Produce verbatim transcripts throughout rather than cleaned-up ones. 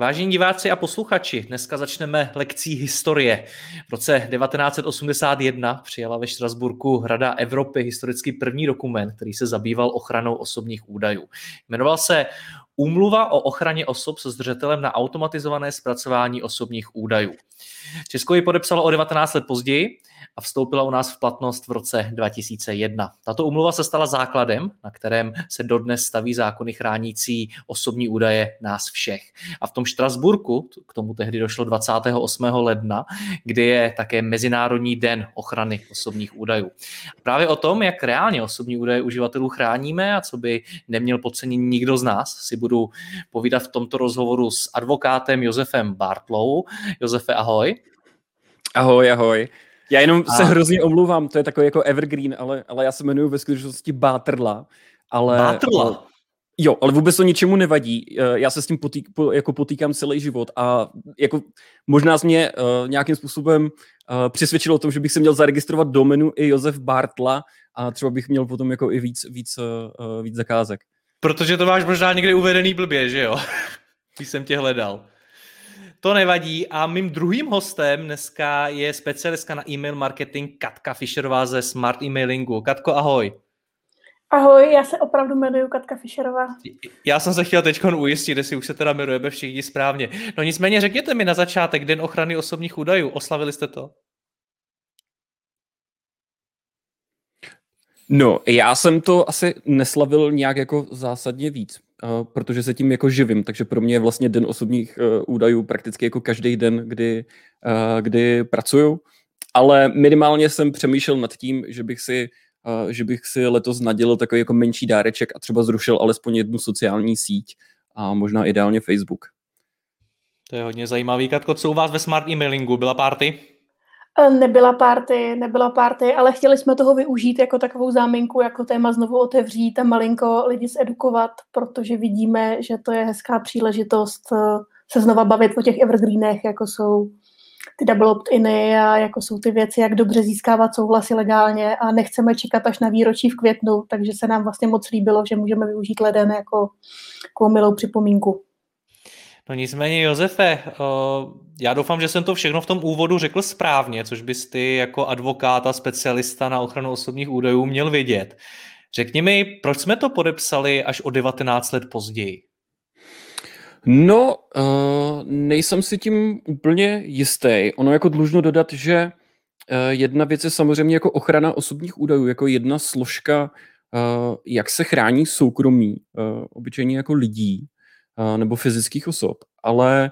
Vážení diváci a posluchači, dneska začneme lekcí historie. V roce devatenáct set osmdesát jedna přijala ve Štrasburku Rada Evropy historicky první dokument, který se zabýval ochranou osobních údajů. Jmenoval se Úmluva o ochraně osob se zřetelem na automatizované zpracování osobních údajů. Česko ji podepsalo o devatenáct let později a vstoupila u nás v platnost v roce dva tisíce jedna. Tato úmluva se stala základem, na kterém se dodnes staví zákony chránící osobní údaje nás všech. A v tom Štrasburku, k tomu tehdy došlo dvacátého osmého ledna, kdy je také Mezinárodní den ochrany osobních údajů. Právě o tom, jak reálně osobní údaje uživatelů chráníme a co by neměl podcenit nikdo z nás, si budu povídat v tomto rozhovoru s advokátem Josefem Bártlou. Josefe, ahoj. Ahoj, ahoj. Já jenom a... se hrozně omlouvám, to je takový jako evergreen, ale, ale já se jmenuji ve skutečnosti Bátrla. Ale, Bátrla? Ale, jo, ale vůbec to ničemu nevadí. Já se s tím potý, jako potýkám celý život a jako možná mě uh, nějakým způsobem uh, přesvědčilo o tom, že bych se měl zaregistrovat doménu i Josef Bártla a třeba bych měl potom jako i víc, víc, uh, víc zakázek. Protože to máš možná někde uvedený blbě, že jo? Když jsem tě hledal. To nevadí a mým druhým hostem dneska je specialistka na e-mail marketing Katka Fišerová ze Smart Emailingu. Katko, ahoj. Ahoj, já se opravdu jmenuji Katka Fišerová. Já jsem se chtěl teď ujistit, jestli už se teda jmenujeme všichni správně. No nicméně řekněte mi na začátek Den ochrany osobních údajů. Oslavili jste to? No, já jsem to asi neslavil nějak jako zásadně víc, protože se tím jako živím, takže pro mě je vlastně den osobních údajů prakticky jako každý den, kdy, kdy pracuju, ale minimálně jsem přemýšlel nad tím, že bych si, že bych si letos nadělil takový jako menší dáreček a třeba zrušil alespoň jednu sociální síť a možná ideálně Facebook. To je hodně zajímavý. Katko, co u vás ve Smart Emailingu? Byla party? Nebyla party, nebyla party, ale chtěli jsme toho využít jako takovou záminku, jako téma znovu otevřít a malinko lidi zedukovat, protože vidíme, že to je hezká příležitost se znova bavit o těch evergreenech, jako jsou ty double opt-iny a jako jsou ty věci, jak dobře získávat souhlasy legálně a nechceme čekat až na výročí v květnu, takže se nám vlastně moc líbilo, že můžeme využít leden jako, jako milou připomínku. No nicméně, Josefe, já doufám, že jsem to všechno v tom úvodu řekl správně, což bys ty jako advokát a specialista na ochranu osobních údajů měl vědět. Řekni mi, proč jsme to podepsali až o devatenáct let později? No, nejsem si tím úplně jistý. Ono jako dlužno dodat, že jedna věc je samozřejmě jako ochrana osobních údajů, jako jedna složka, jak se chrání soukromí obyčejně jako lidí nebo fyzických osob, ale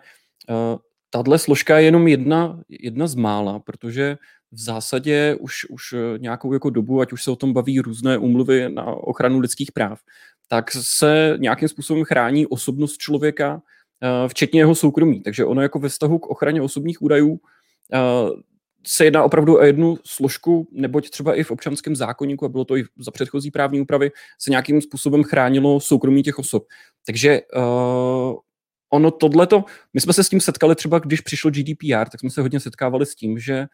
uh, tahle složka je jenom jedna, jedna z mála, protože v zásadě už, už nějakou jako dobu, ať už se o tom baví různé úmluvy na ochranu lidských práv, tak se nějakým způsobem chrání osobnost člověka, uh, včetně jeho soukromí. Takže ono jako ve vztahu k ochraně osobních údajů uh, se jedná opravdu o jednu složku, neboť třeba i v občanském zákoníku, a bylo to i za předchozí právní úpravy, se nějakým způsobem chránilo soukromí těch osob. Takže uh, ono tohleto, my jsme se s tím setkali třeba, když přišlo G D P R, tak jsme se hodně setkávali s tím, že,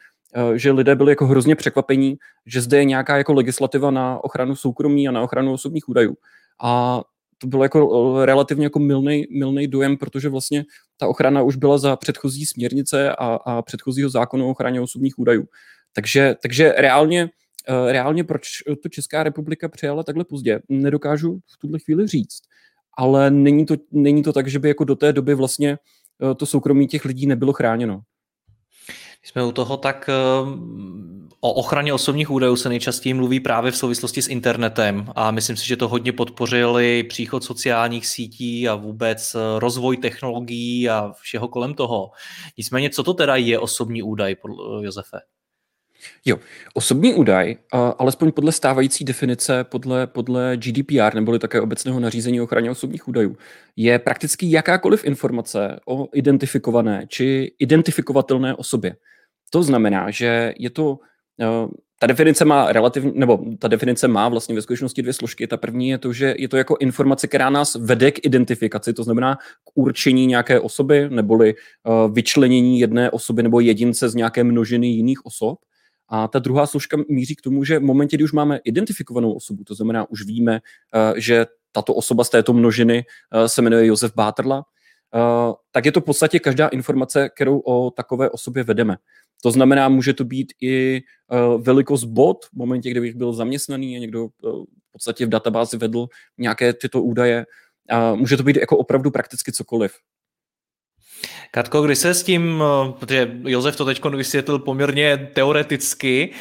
uh, že lidé byli jako hrozně překvapení, že zde je nějaká jako legislativa na ochranu soukromí a na ochranu osobních údajů. A to bylo jako relativně jako mylnej, mylnej dojem, protože vlastně ta ochrana už byla za předchozí směrnice a, a předchozího zákonu o ochraně osobních údajů. Takže, takže reálně, reálně, proč to Česká republika přijala takhle pozdě, nedokážu v tuhle chvíli říct. Ale není to, není to tak, že by jako do té doby vlastně to soukromí těch lidí nebylo chráněno. Když jsme u toho, tak o ochraně osobních údajů se nejčastěji mluví právě v souvislosti s internetem a myslím si, že to hodně podpořili příchod sociálních sítí a vůbec rozvoj technologií a všeho kolem toho. Nicméně, co to teda je osobní údaj, Josefe? Jo, osobní údaj, alespoň podle stávající definice, podle, podle G D P R, neboli také obecného nařízení o ochraně osobních údajů, je prakticky jakákoliv informace o identifikované či identifikovatelné osobě. To znamená, že je to, ta definice má relativně, nebo ta definice má vlastně ve skutečnosti dvě složky. Ta první je to, že je to jako informace, která nás vede k identifikaci, to znamená k určení nějaké osoby, neboli vyčlenění jedné osoby nebo jedince z nějaké množiny jiných osob. A ta druhá složka míří k tomu, že v momentě, kdy už máme identifikovanou osobu, to znamená, už víme, že tato osoba z této množiny se jmenuje Josef Bátrla, tak je to v podstatě každá informace, kterou o takové osobě vedeme. To znamená, může to být i velikost bod, v momentě, kdy bych byl zaměstnaný a někdo v podstatě v databázi vedl nějaké tyto údaje. Může to být jako opravdu prakticky cokoliv. Katko, když se s tím, protože Josef to teď vysvětlil poměrně teoreticky,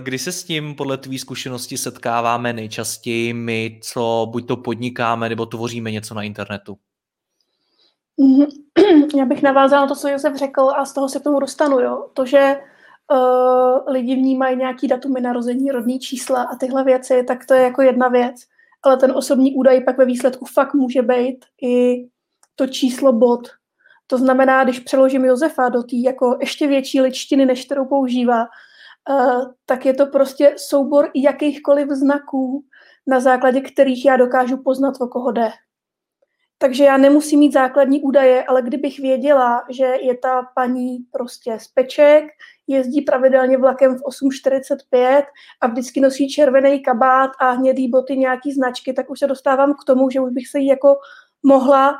když se s tím podle tvý zkušenosti setkáváme nejčastěji my, co buď to podnikáme, nebo tvoříme něco na internetu? Já bych navázala na to, co Josef řekl a z toho se k tomu dostanu. Jo? To, že uh, lidi vnímají nějaký datumy narození, rodný čísla a tyhle věci, tak to je jako jedna věc. Ale ten osobní údaj pak ve výsledku fakt může být i to číslo bod. To znamená, když přeložím Josefa do té jako ještě větší ličtiny, než kterou používá, uh, tak je to prostě soubor jakýchkoliv znaků, na základě kterých já dokážu poznat, o koho jde. Takže já nemusím mít základní údaje, ale kdybych věděla, že je ta paní prostě z Peček, jezdí pravidelně vlakem v osm čtyřicet pět a vždycky nosí červený kabát a hnědý boty nějaký značky, tak už se dostávám k tomu, že už bych se jí jako mohla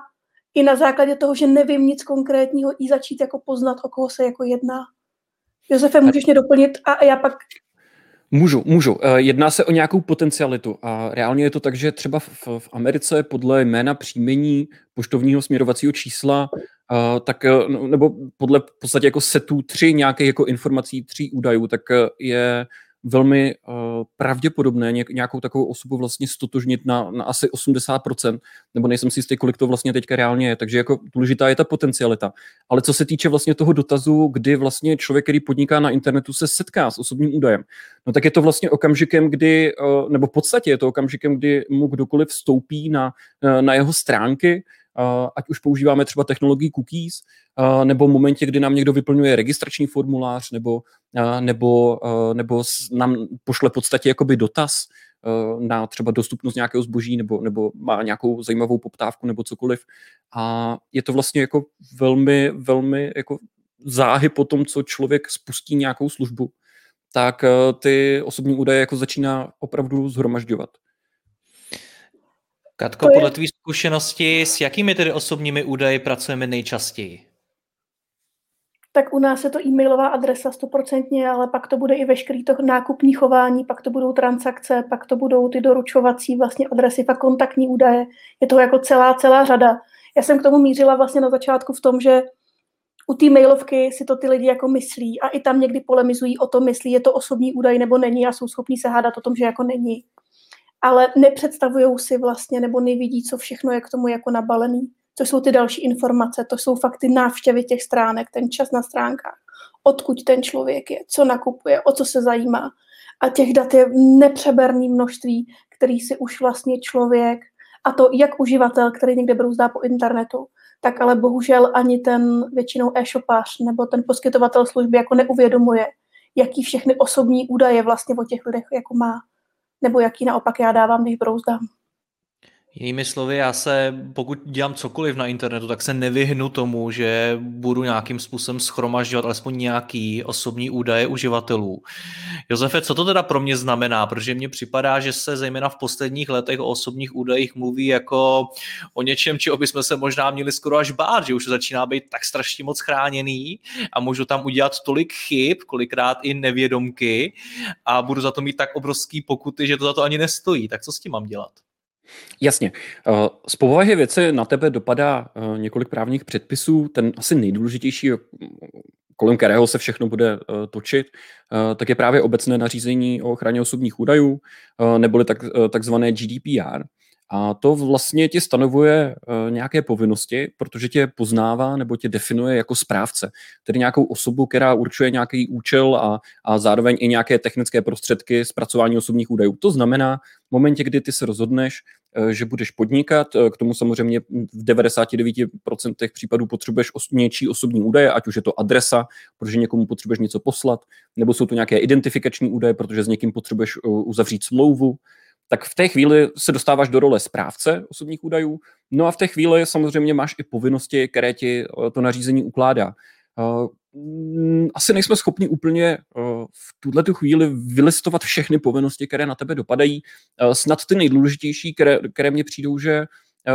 i na základě toho, že nevím nic konkrétního, i začít jako poznat, o koho se jako jedná. Josefe, můžeš mě doplnit a já pak... Můžu, můžu. Jedná se o nějakou potencialitu a reálně je to tak, že třeba v, v Americe podle jména, příjmení, poštovního směrovacího čísla, tak, nebo podle v podstatě jako setů tři nějakých jako informací, tří údajů, tak je velmi pravděpodobné nějakou takovou osobu vlastně stotožnit na, na asi osmdesát procent, nebo nejsem si jistý, kolik to vlastně teďka reálně je, takže jako důležitá je ta potencialita. Ale co se týče vlastně toho dotazu, kdy vlastně člověk, který podniká na internetu, se setká s osobním údajem, no tak je to vlastně okamžikem, kdy, nebo v podstatě je to okamžikem, kdy mu kdokoliv vstoupí na, na jeho stránky, ať už používáme třeba technologii cookies, nebo v momentě, kdy nám někdo vyplňuje registrační formulář, nebo, nebo, nebo nám pošle v podstatě jakoby dotaz na třeba dostupnost nějakého zboží, nebo, nebo má nějakou zajímavou poptávku, nebo cokoliv. A je to vlastně jako velmi, velmi jako záhy po tom, co člověk spustí nějakou službu, tak ty osobní údaje jako začíná opravdu shromažďovat. Katko, podle tvý zkušenosti, s jakými tedy osobními údaji pracujeme nejčastěji? Tak u nás je to e-mailová adresa stoprocentně, ale pak to bude i veškerý to nákupní chování, pak to budou transakce, pak to budou ty doručovací vlastně adresy, pak kontaktní údaje. Je toho jako celá, celá řada. Já jsem k tomu mířila vlastně na začátku v tom, že u té mailovky si to ty lidi jako myslí a i tam někdy polemizují o tom, myslí, je to osobní údaj nebo není a jsou schopní se hádat o tom, že jako není. Ale nepředstavujou si vlastně, nebo nevidí, co všechno je k tomu jako nabalený. To jsou ty další informace, to jsou fakt ty návštěvy těch stránek, ten čas na stránkách, odkud ten člověk je, co nakupuje, o co se zajímá. A těch dat je nepřeberné množství, který si už vlastně člověk, a to jak uživatel, který někde brouzdá po internetu, tak ale bohužel ani ten většinou e-shopář nebo ten poskytovatel služby jako neuvědomuje, jaký všechny osobní údaje vlastně o těch lidech jako má. Nebo jaký naopak já dávám, když brouzdám. Jinými slovy, já se, pokud dělám cokoliv na internetu, tak se nevyhnu tomu, že budu nějakým způsobem shromažďovat alespoň nějaký osobní údaje uživatelů. Josefe, co to teda pro mě znamená? Protože mně připadá, že se zejména v posledních letech o osobních údajích mluví jako o něčem, čeho bychom se možná měli skoro až bát, že už začíná být tak strašně moc chráněný a můžu tam udělat tolik chyb, kolikrát i nevědomky a budu za to mít tak obrovský pokuty, že to za to ani nestojí. Tak co s tím mám dělat? Jasně. Z povahy věci na tebe dopadá několik právních předpisů. Ten asi nejdůležitější, kolem kterého se všechno bude točit, tak je právě obecné nařízení o ochraně osobních údajů, neboli tak, takzvané G D P R. A to vlastně ti stanovuje nějaké povinnosti, protože tě poznává nebo tě definuje jako správce, tedy nějakou osobu, která určuje nějaký účel a, a zároveň i nějaké technické prostředky zpracování osobních údajů. To znamená, v momentě, kdy ty se rozhodneš, že budeš podnikat, k tomu samozřejmě v devadesát devět procent případů potřebuješ něčí osobní údaje, ať už je to adresa, protože někomu potřebuješ něco poslat, nebo jsou to nějaké identifikační údaje, protože s někým potřebuješ uzavřít smlouvu, tak v té chvíli se dostáváš do role správce osobních údajů, no a v té chvíli samozřejmě máš i povinnosti, které ti to nařízení ukládá. Asi nejsme schopni úplně v tuto chvíli vylistovat všechny povinnosti, které na tebe dopadají, snad ty nejdůležitější, které, které mně přijdou, že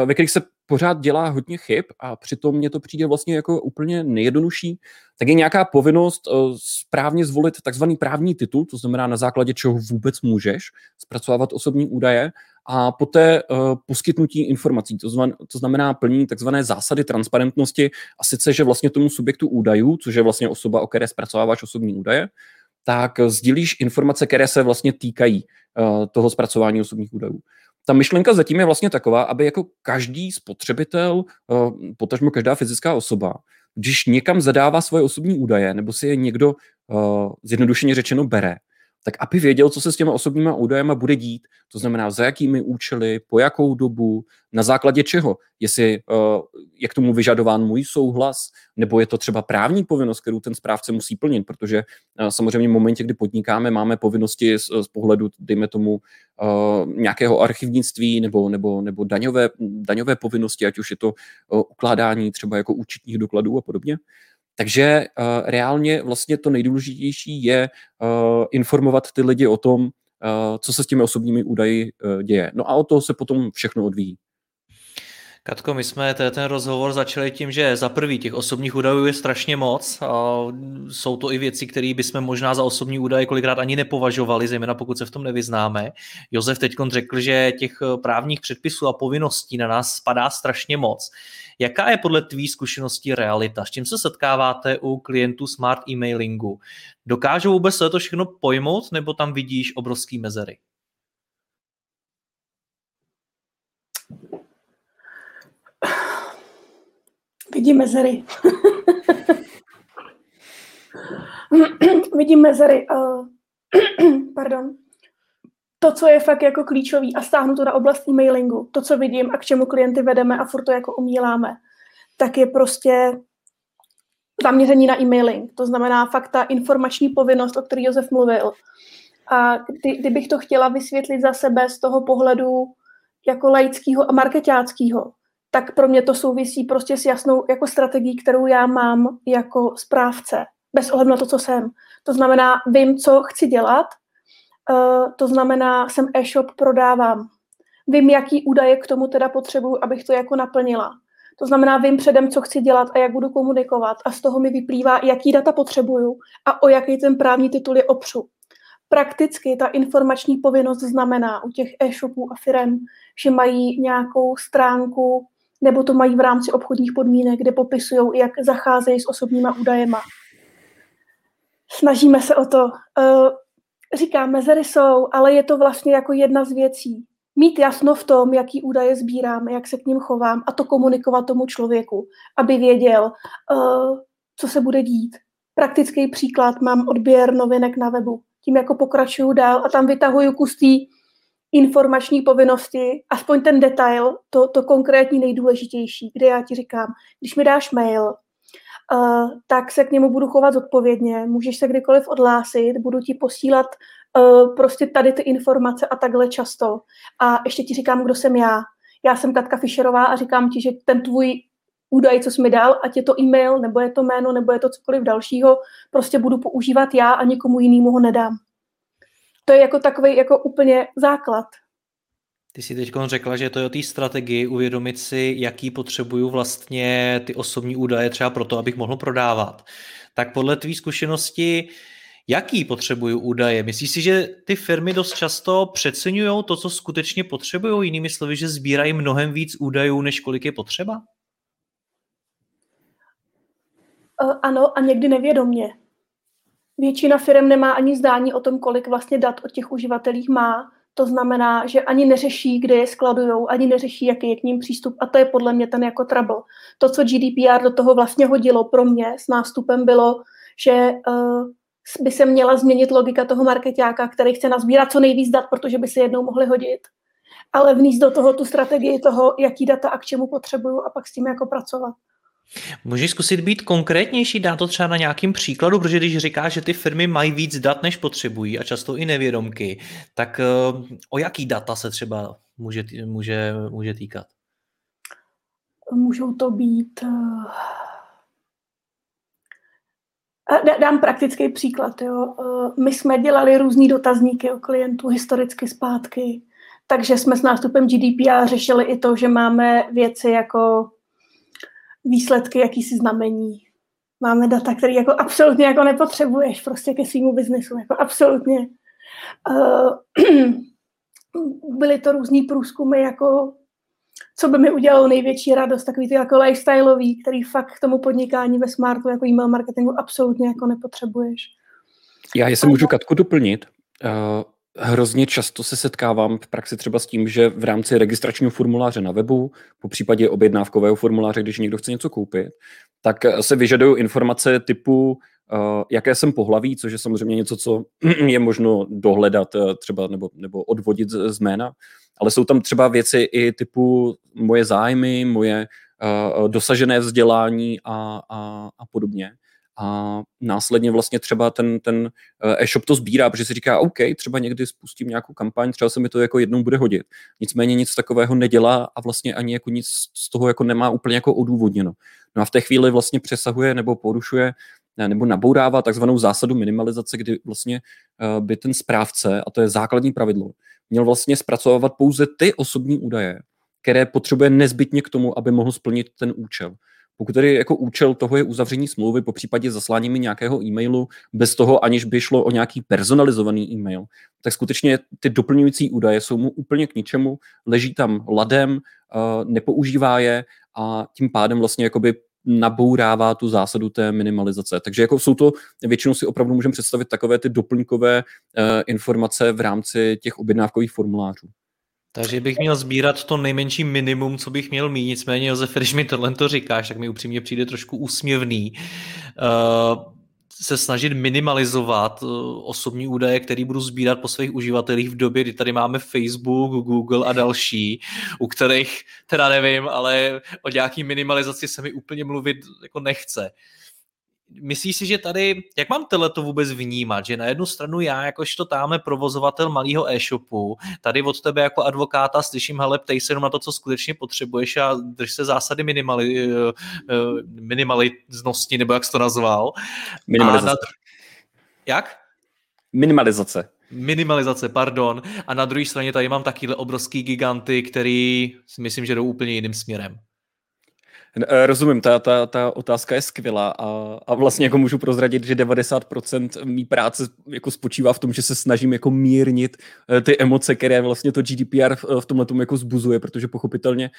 ve kterých se pořád dělá hodně chyb a přitom mně to přijde vlastně jako úplně nejjednodušší, tak je nějaká povinnost správně zvolit takzvaný právní titul, to znamená na základě čeho vůbec můžeš zpracovávat osobní údaje a poté poskytnutí informací, to znamená plnění takzvané zásady transparentnosti a sice, že vlastně tomu subjektu údajů, což je vlastně osoba, o které zpracováváš osobní údaje, tak sdílíš informace, které se vlastně týkají toho zpracování osobních údajů. Ta myšlenka zatím je vlastně taková, aby jako každý spotřebitel, potažmo každá fyzická osoba, když někam zadává svoje osobní údaje, nebo si je někdo zjednodušeně řečeno bere, tak aby věděl, co se s těma osobníma údajema bude dít, to znamená za jakými účely, po jakou dobu, na základě čeho, jestli je k tomu vyžadován můj souhlas, nebo je to třeba právní povinnost, kterou ten správce musí plnit, protože samozřejmě v momentě, kdy podnikáme, máme povinnosti z, z pohledu, dejme tomu, nějakého archivnictví nebo, nebo, nebo daňové, daňové povinnosti, ať už je to ukládání třeba jako účetních dokladů a podobně. Takže uh, reálně vlastně to nejdůležitější je uh, informovat ty lidi o tom, uh, co se s těmi osobními údaji uh, děje. No a od toho se potom všechno odvíjí. Katko, my jsme ten rozhovor začali tím, že za prvý těch osobních údajů je strašně moc. A jsou to i věci, které bychom možná za osobní údaje kolikrát ani nepovažovali, zejména pokud se v tom nevyznáme. Josef teďkon řekl, že těch právních předpisů a povinností na nás spadá strašně moc. Jaká je podle tvý zkušenosti realita? S čím se setkáváte u klientů Smart Emailingu? Dokážou vůbec to všechno pojmout, nebo tam vidíš obrovský mezery? Vidím mezery. Vidím mezery. Uh, pardon. To, co je fakt jako klíčový a stáhnu to na oblast e-mailingu, to, co vidím a k čemu klienty vedeme a furt to jako omíláme, tak je prostě zaměření na e-mailing. To znamená fakt ta informační povinnost, o který Josef mluvil. A kdy, kdybych to chtěla vysvětlit za sebe z toho pohledu jako laického a marketáckého, tak pro mě to souvisí prostě s jasnou jako strategií, kterou já mám jako správce, bez ohledu na to, co jsem. To znamená, vím, co chci dělat, uh, to znamená, jsem e-shop, prodávám. Vím, jaký údaje k tomu teda potřebuju, abych to jako naplnila. To znamená, vím předem, co chci dělat a jak budu komunikovat a z toho mi vyplývá, jaký data potřebuju a o jaký ten právní titul je opřu. Prakticky ta informační povinnost znamená u těch e-shopů a firem, že mají nějakou stránku, nebo to mají v rámci obchodních podmínek, kde popisují, jak zacházejí s osobníma údajema. Snažíme se o to. Říkám, mezery jsou, ale je to vlastně jako jedna z věcí. Mít jasno v tom, jaký údaje sbírám, jak se k ním chovám a to komunikovat tomu člověku, aby věděl, co se bude dít. Praktický příklad, mám odběr novinek na webu. Tím jako pokračuju dál a tam vytahuju kus té informační povinnosti, aspoň ten detail, to, to konkrétní nejdůležitější, kde já ti říkám, když mi dáš mail, uh, tak se k němu budu chovat zodpovědně, můžeš se kdykoliv odhlásit, budu ti posílat uh, prostě tady ty informace a takhle často. A ještě ti říkám, kdo jsem já. Já jsem Katka Fišerová a říkám ti, že ten tvůj údaj, co jsi mi dal, ať je to e-mail, nebo je to jméno, nebo je to cokoliv dalšího, prostě budu používat já a někomu jinému ho nedám. To je jako takový jako úplně základ. Ty jsi teď řekla, že to je o té strategii, uvědomit si, jaký potřebuju vlastně ty osobní údaje třeba proto, abych mohl prodávat. Tak podle tvý zkušenosti, jaký potřebuju údaje? Myslíš si, že ty firmy dost často přeceňují to, co skutečně potřebují? Jinými slovy, že sbírají mnohem víc údajů, než kolik je potřeba? Ano, a někdy nevědomně. Většina firem nemá ani zdání o tom, kolik vlastně dat o těch uživatelích má. To znamená, že ani neřeší, kde je skladujou, ani neřeší, jaký je k ním přístup. A to je podle mě ten jako trouble. To, co G D P R do toho vlastně hodilo pro mě s nástupem, bylo, že uh, by se měla změnit logika toho markeťáka, který chce nazbírat co nejvíc dat, protože by se jednou mohli hodit. Ale vníst do toho tu strategii toho, jaký data a k čemu potřebuju a pak s tím jako pracovat. Můžeš zkusit být konkrétnější, dát to třeba na nějakým příkladu, protože když říkáš, že ty firmy mají víc dat, než potřebují a často i nevědomky, tak o jaký data se třeba může, může, může týkat? Můžou to být... Dám praktický příklad. Jo. My jsme dělali různý dotazníky o klientů historicky zpátky, takže jsme s nástupem G D P R řešili i to, že máme věci jako... výsledky jakýsi znamení. Máme data, které jako absolutně jako nepotřebuješ prostě ke svýmu biznesu. Jako absolutně. Byly to různý průzkumy, jako co by mi udělalo největší radost, takový ty jako lifestyleový, který fakt k tomu podnikání ve smartu jako e-mail marketingu absolutně jako nepotřebuješ. Já, jestli můžu Katku doplnit, uh... hrozně často se setkávám v praxi třeba s tím, že v rámci registračního formuláře na webu, po případě objednávkového formuláře, když někdo chce něco koupit, tak se vyžadují informace typu, jaké jsem pohlaví, což je samozřejmě něco, co je možno dohledat třeba nebo, nebo odvodit z jména, ale jsou tam třeba věci i typu moje zájmy, moje dosažené vzdělání a, a, a podobně. A následně vlastně třeba ten, ten e-shop to sbírá, protože si říká, OK, třeba někdy spustím nějakou kampaň, třeba se mi to jako jednou bude hodit. Nicméně nic takového nedělá a vlastně ani jako nic z toho jako nemá úplně jako odůvodněno. No a v té chvíli vlastně přesahuje nebo porušuje nebo nabourává takzvanou zásadu minimalizace, kdy vlastně by ten správce, a to je základní pravidlo, měl vlastně zpracovávat pouze ty osobní údaje, které potřebuje nezbytně k tomu, aby mohl splnit ten účel. Pokud tedy jako účel toho je uzavření smlouvy, po případě zaslání mi nějakého e-mailu, bez toho aniž by šlo o nějaký personalizovaný e-mail, tak skutečně ty doplňující údaje jsou mu úplně k ničemu, leží tam ladem, nepoužívá je a tím pádem vlastně jakoby nabourává tu zásadu té minimalizace. Takže jako jsou to, většinou si opravdu můžeme představit takové ty doplňkové informace v rámci těch objednávkových formulářů. Takže bych měl sbírat to nejmenší minimum, co bych měl mít. Nicméně, Josef, když mi tohle to říkáš, tak mi upřímně přijde trošku úsměvný uh, se snažit minimalizovat uh, osobní údaje, které budu sbírat po svých uživatelích v době, kdy tady máme Facebook, Google a další, u kterých, teda nevím, ale o nějaký minimalizaci se mi úplně mluvit jako nechce. Myslíš si, že tady, jak mám to vůbec vnímat, že na jednu stranu já jakožto táme provozovatel malého e-shopu, tady od tebe jako advokáta slyším, hele, ptej se jenom na to, co skutečně potřebuješ a drž se zásady minimali, minimaliznosti, nebo jak jsi to nazval. Minimalizace. Na... Jak? Minimalizace. Minimalizace, pardon. A na druhé straně tady mám takyhle obrovský giganty, který myslím, že jdou úplně jiným směrem. Rozumím, ta, ta, ta otázka je skvělá a, a vlastně jako můžu prozradit, že devadesát procent mý práce jako spočívá v tom, že se snažím jako mírnit ty emoce, které vlastně to G D P R v tomhletom jako zbuzuje, protože pochopitelně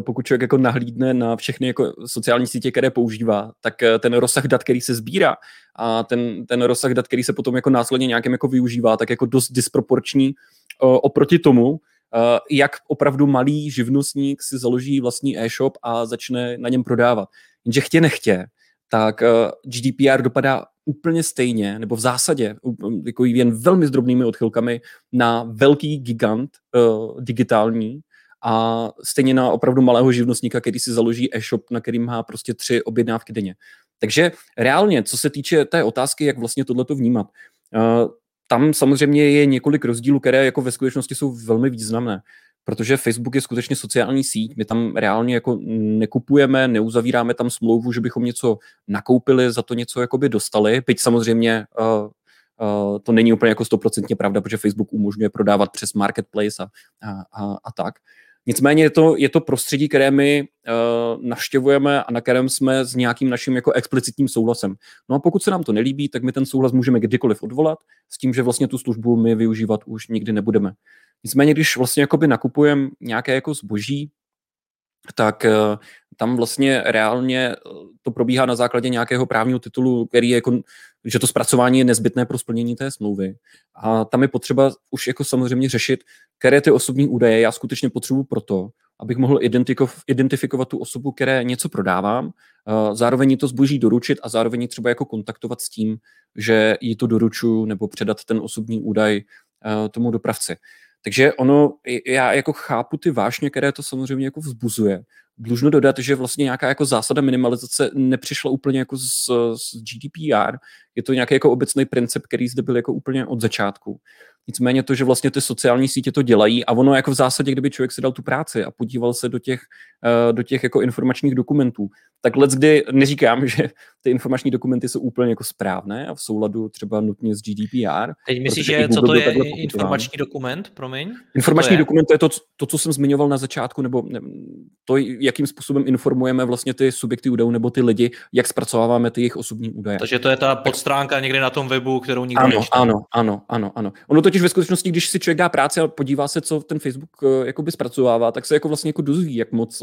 pokud člověk jako nahlídne na všechny jako sociální sítě, které používá, tak ten rozsah dat, který se sbírá a ten, ten rozsah dat, který se potom jako následně nějakým jako využívá, tak jako dost disproporční oproti tomu, Uh, jak opravdu malý živnostník si založí vlastní e-shop a začne na něm prodávat. Jenže chtě nechtě, tak uh, G D P R dopadá úplně stejně, nebo v zásadě, um, jako jen velmi s drobnými odchylkami, na velký gigant uh, digitální a stejně na opravdu malého živnostníka, který si založí e-shop, na kterým má prostě tři objednávky denně. Takže reálně, co se týče té otázky, jak vlastně tohleto vnímat, uh, tam samozřejmě je několik rozdílů, které jako ve skutečnosti jsou velmi významné, protože Facebook je skutečně sociální síť, my tam reálně jako nekupujeme, neuzavíráme tam smlouvu, že bychom něco nakoupili, za to něco jakoby dostali, byť samozřejmě uh, uh, to není úplně jako stoprocentně pravda, protože Facebook umožňuje prodávat přes marketplace a, a, a tak. Nicméně je to, je to prostředí, které my uh, navštěvujeme a na kterém jsme s nějakým naším jako explicitním souhlasem. No a pokud se nám to nelíbí, tak my ten souhlas můžeme kdykoliv odvolat s tím, že vlastně tu službu my využívat už nikdy nebudeme. Nicméně, když vlastně nakupujeme nějaké jako zboží, tak tam vlastně reálně to probíhá na základě nějakého právního titulu, který je jako, že to zpracování je nezbytné pro splnění té smlouvy. A tam je potřeba už jako samozřejmě řešit, které ty osobní údaje já skutečně potřebuji proto, abych mohl identifikovat tu osobu, které něco prodávám, zároveň jí to zboží doručit a zároveň ji třeba jako kontaktovat s tím, že jí to doručuju nebo předat ten osobní údaj tomu dopravci. Takže ono, já jako chápu ty vášně, které to samozřejmě jako vzbuzuje. Dlužno dodat, že vlastně nějaká jako zásada minimalizace nepřišla úplně jako z, z G D P R. Je to nějaký jako obecný princip, který zde byl jako úplně od začátku. Nicméně to, že vlastně ty sociální sítě to dělají a ono jako v zásadě, kdyby člověk si dal tu práci a podíval se do těch, do těch jako informačních dokumentů, tak leckdy neříkám, že ty informační dokumenty jsou úplně jako správné a v souladu třeba nutně s G D P R. Teď myslíš, že co to je informační dokument? Promiň? Informační dokument to je to, to, co jsem zmiňoval na začátku, nebo to, jakým způsobem informujeme vlastně ty subjekty údajů nebo ty lidi, jak zpracováváme ty jejich osobní údaje. Takže to je ta podstránka někde na tom webu, kterou nikdo nečte. Ano, ano, ano, ano. Ono totiž ve skutečnosti, když si člověk dá práci a podívá se, co ten Facebook jakoby zpracovává, tak se jako vlastně jako dozví, jak moc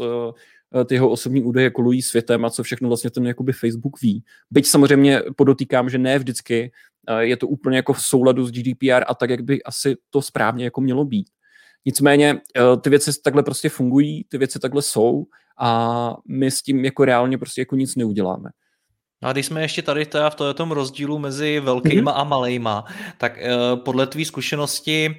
ty jeho osobní údaje kolují světem a co všechno vlastně ten jakoby Facebook ví. Byť samozřejmě podotýkám, že ne vždycky je to úplně jako v souladu s G D P R a tak, jak by asi to správně jako mělo být. Nicméně ty věci takhle prostě fungují, ty věci takhle jsou a my s tím jako reálně prostě jako nic neuděláme. No a když jsme ještě tady v tom rozdílu mezi velkýma a malejma, tak podle tvý zkušenosti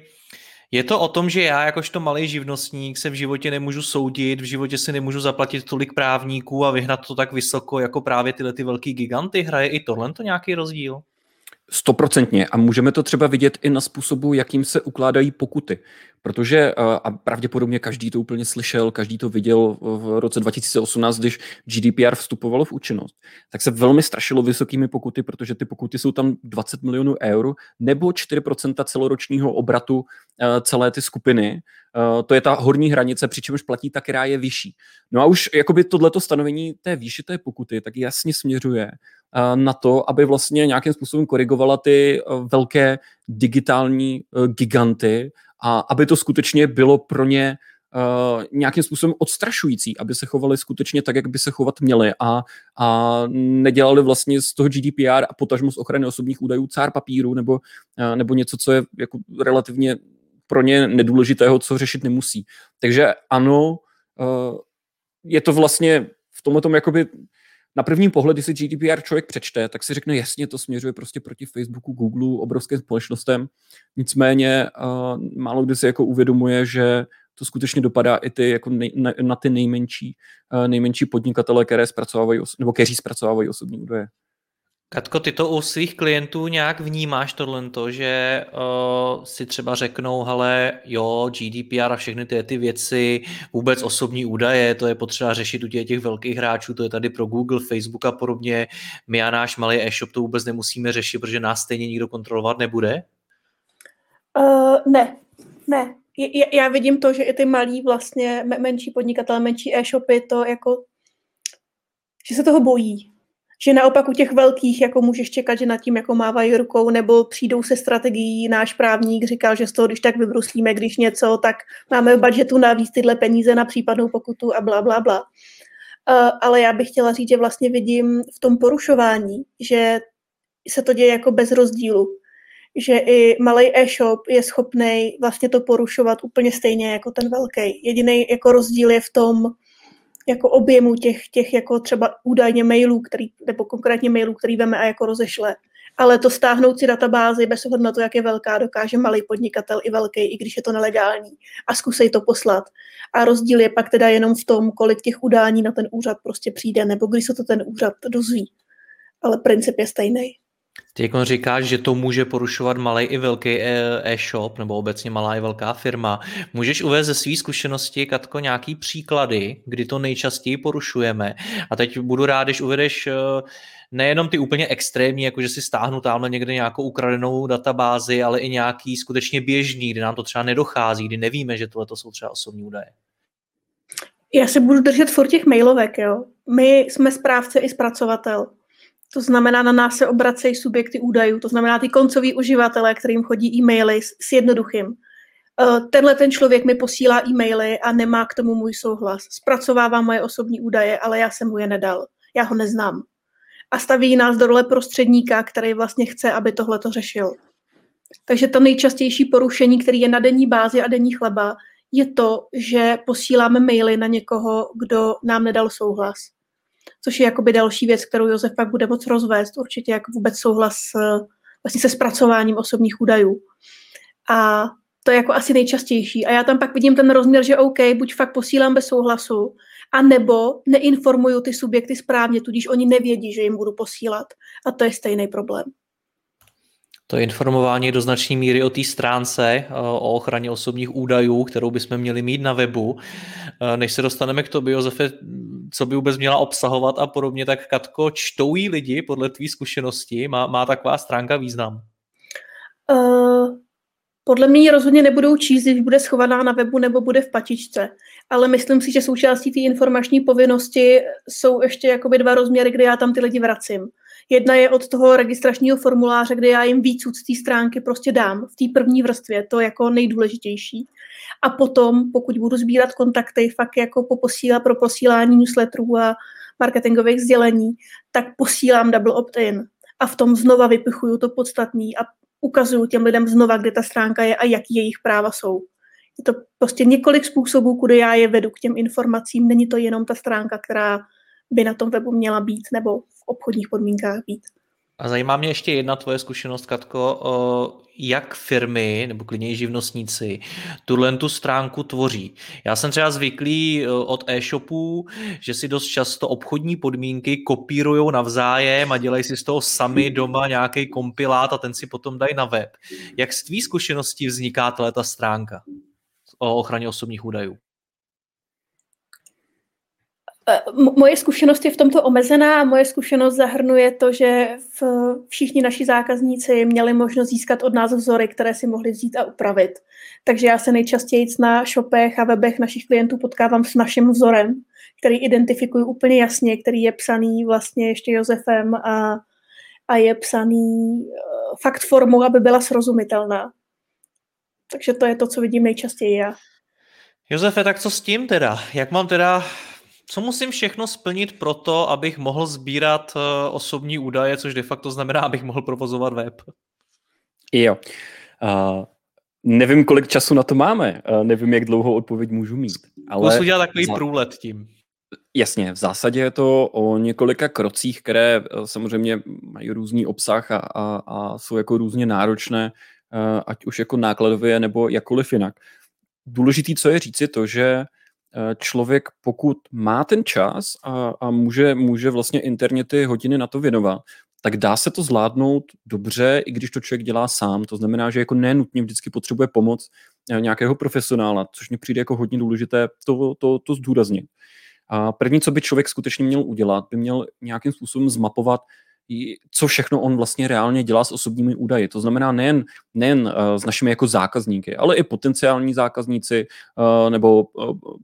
je to o tom, že já jakožto malý živnostník se v životě nemůžu soudit, v životě si nemůžu zaplatit tolik právníků a vyhnat to tak vysoko jako právě tyhle ty velký giganty? Hraje i tohle to nějaký rozdíl? Stoprocentně. A můžeme to třeba vidět i na způsobu, jakým se ukládají pokuty. Protože, a pravděpodobně každý to úplně slyšel, každý to viděl v roce dva tisíce osmnáct, když G D P R vstupovalo v účinnost, tak se velmi strašilo vysokými pokuty, protože ty pokuty jsou tam dvacet milionů eur nebo čtyři procenta celoročního obratu celé ty skupiny. To je ta horní hranice, přičemž platí ta, která je vyšší. No a už jakoby tohleto stanovení té výše té pokuty tak jasně směřuje na to, aby vlastně nějakým způsobem korigovala ty velké digitální giganty a aby to skutečně bylo pro ně uh, nějakým způsobem odstrašující, aby se chovali skutečně tak, jak by se chovat měli a, a nedělali vlastně z toho G D P R a potažmo z ochrany osobních údajů cár papíru nebo, uh, nebo něco, co je jako relativně pro ně nedůležitého, co řešit nemusí. Takže ano, uh, je to vlastně v tomhle tom jakoby... Na prvním pohled, když si G D P R člověk přečte, tak si řekne, jasně, to směřuje prostě proti Facebooku, Googleu, obrovským společnostem. Nicméně uh, málo kdy si jako uvědomuje, že to skutečně dopadá i ty, jako nej, na, na ty nejmenší, uh, nejmenší podnikatele, které zpracovávají oso- nebo kteří zpracovávají osobní údaje. Katko, ty to u svých klientů nějak vnímáš tohleto, že uh, si třeba řeknou, hele, jo, G D P R a všechny ty, ty věci, vůbec osobní údaje, to je potřeba řešit u těch, těch velkých hráčů, to je tady pro Google, Facebook a podobně, my a náš malý e-shop to vůbec nemusíme řešit, protože nás stejně nikdo kontrolovat nebude? Uh, ne, ne. Je, já vidím to, že i ty malí vlastně, menší podnikatelé, menší e-shopy, to jako, že se toho bojí. Že naopak u těch velkých jako můžeš čekat, že nad tím jako mávají rukou nebo přijdou se strategií. Náš právník říkal, že z toho, když tak vybruslíme, když něco, tak máme v budžetu navíc tyhle peníze na případnou pokutu a bla, bla, bla. Uh, ale já bych chtěla říct, že vlastně vidím v tom porušování, že se to děje jako bez rozdílu. Že i malej e-shop je schopnej vlastně to porušovat úplně stejně jako ten velký. Jediný jako rozdíl je v tom, jako objemu těch, těch jako třeba údajně mailů, který, nebo konkrétně mailů, který veme a jako rozešle. Ale to stáhnout si databázi bez ohledu na to, jak je velká, dokáže malý podnikatel i velký, i když je to nelegální. A zkusej to poslat. A rozdíl je pak teda jenom v tom, kolik těch udání na ten úřad prostě přijde, nebo když se to ten úřad dozví. Ale princip je stejný. Teď říkáš, že to může porušovat malý i velký e-shop, nebo obecně malá i velká firma. Můžeš uvést ze svý zkušenosti, Katko, nějaký příklady, kdy to nejčastěji porušujeme? A teď budu rád, když uvedeš nejenom ty úplně extrémní, jakože si stáhnu tamhle někde nějakou ukradenou databázi, ale i nějaký skutečně běžný, kdy nám to třeba nedochází, kdy nevíme, že tohle jsou třeba osobní údaje. Já se budu držet furt těch mailovek, jo. My jsme správce i zpracovatel. To znamená, na nás se obracejí subjekty údajů, to znamená ty koncoví uživatelé, kterým chodí e-maily s jednoduchým. tenhle ten člověk mi posílá e-maily a nemá k tomu můj souhlas. Zpracovává moje osobní údaje, ale já jsem mu je nedal. Já ho neznám. A staví nás do role prostředníka, který vlastně chce, aby tohle to řešil. Takže to nejčastější porušení, který je na denní bázi a denní chleba, je to, že posíláme maily na někoho, kdo nám nedal souhlas. Což je jakoby další věc, kterou Josef pak bude moc rozvést, určitě jako vůbec souhlas vlastně se zpracováním osobních údajů. A to je jako asi nejčastější. A já tam pak vidím ten rozměr, že OK, buď fakt posílám bez souhlasu, anebo neinformuju ty subjekty správně, tudíž oni nevědí, že jim budu posílat. A to je stejný problém. To informování je do značné míry o té stránce, o ochraně osobních údajů, kterou bychom měli mít na webu. Než se dostaneme k tobě, Josefe, co by vůbec měla obsahovat a podobně, tak Katko, čtou jí lidi podle tvý zkušenosti? Má, má taková stránka význam? Uh, podle mě rozhodně nebudou číst, když bude schovaná na webu nebo bude v patičce. Ale myslím si, že součástí té informační povinnosti jsou ještě jakoby dva rozměry, kde já tam ty lidi vracím. Jedna je od toho registračního formuláře, kde já jim výcud z té stránky prostě dám v té první vrstvě, to jako nejdůležitější. A potom, pokud budu sbírat kontakty, fakt jako po posíla, pro posílání newsletterů a marketingových sdělení, tak posílám double opt-in a v tom znova vypichuju to podstatný a ukazuju těm lidem znova, kde ta stránka je a jaký jejich práva jsou. Je to prostě několik způsobů, kudy já je vedu k těm informacím, není to jenom ta stránka, která by na tom webu měla být nebo v obchodních podmínkách být. A zajímá mě ještě jedna tvoje zkušenost, Katko, jak firmy nebo klidně i živnostníci tuhle tu stránku tvoří. Já jsem třeba zvyklý od e-shopů, že si dost často obchodní podmínky kopírujou navzájem a dělají si z toho sami doma nějaký kompilát a ten si potom dají na web. Jak z tvý zkušenosti vzniká tato stránka o ochraně osobních údajů? Moje zkušenost je v tomto omezená a moje zkušenost zahrnuje to, že všichni naši zákazníci měli možnost získat od nás vzory, které si mohli vzít a upravit. Takže já se nejčastěji na shopech a webech našich klientů potkávám s naším vzorem, který identifikuju úplně jasně, který je psaný vlastně ještě Josefem a, a je psaný fakt formou, aby byla srozumitelná. Takže to je to, co vidím nejčastěji já. Josefe, tak co s tím teda? Jak mám teda... Co musím všechno splnit pro to, abych mohl sbírat osobní údaje, což de facto znamená, abych mohl provozovat web? Jo. Uh, nevím, kolik času na to máme. Uh, nevím, jak dlouhou odpověď můžu mít. Ale... Musím dělat takový průlet tím. Jasně, v zásadě je to o několika krocích, které samozřejmě mají různý obsah a, a, a jsou jako různě náročné, uh, ať už jako nákladově nebo jakkoliv jinak. Důležitý, co je říct, je to, že člověk, pokud má ten čas a, a může, může vlastně interně ty hodiny na to věnovat, tak dá se to zvládnout dobře, i když to člověk dělá sám. To znamená, že jako nenutně vždycky potřebuje pomoc nějakého profesionála, což mi přijde jako hodně důležité to, to, to zdůraznit. A první, co by člověk skutečně měl udělat, by měl nějakým způsobem zmapovat, co všechno on vlastně reálně dělá s osobními údaji. To znamená nejen, nejen s našimi jako zákazníky, ale i potenciální zákazníci nebo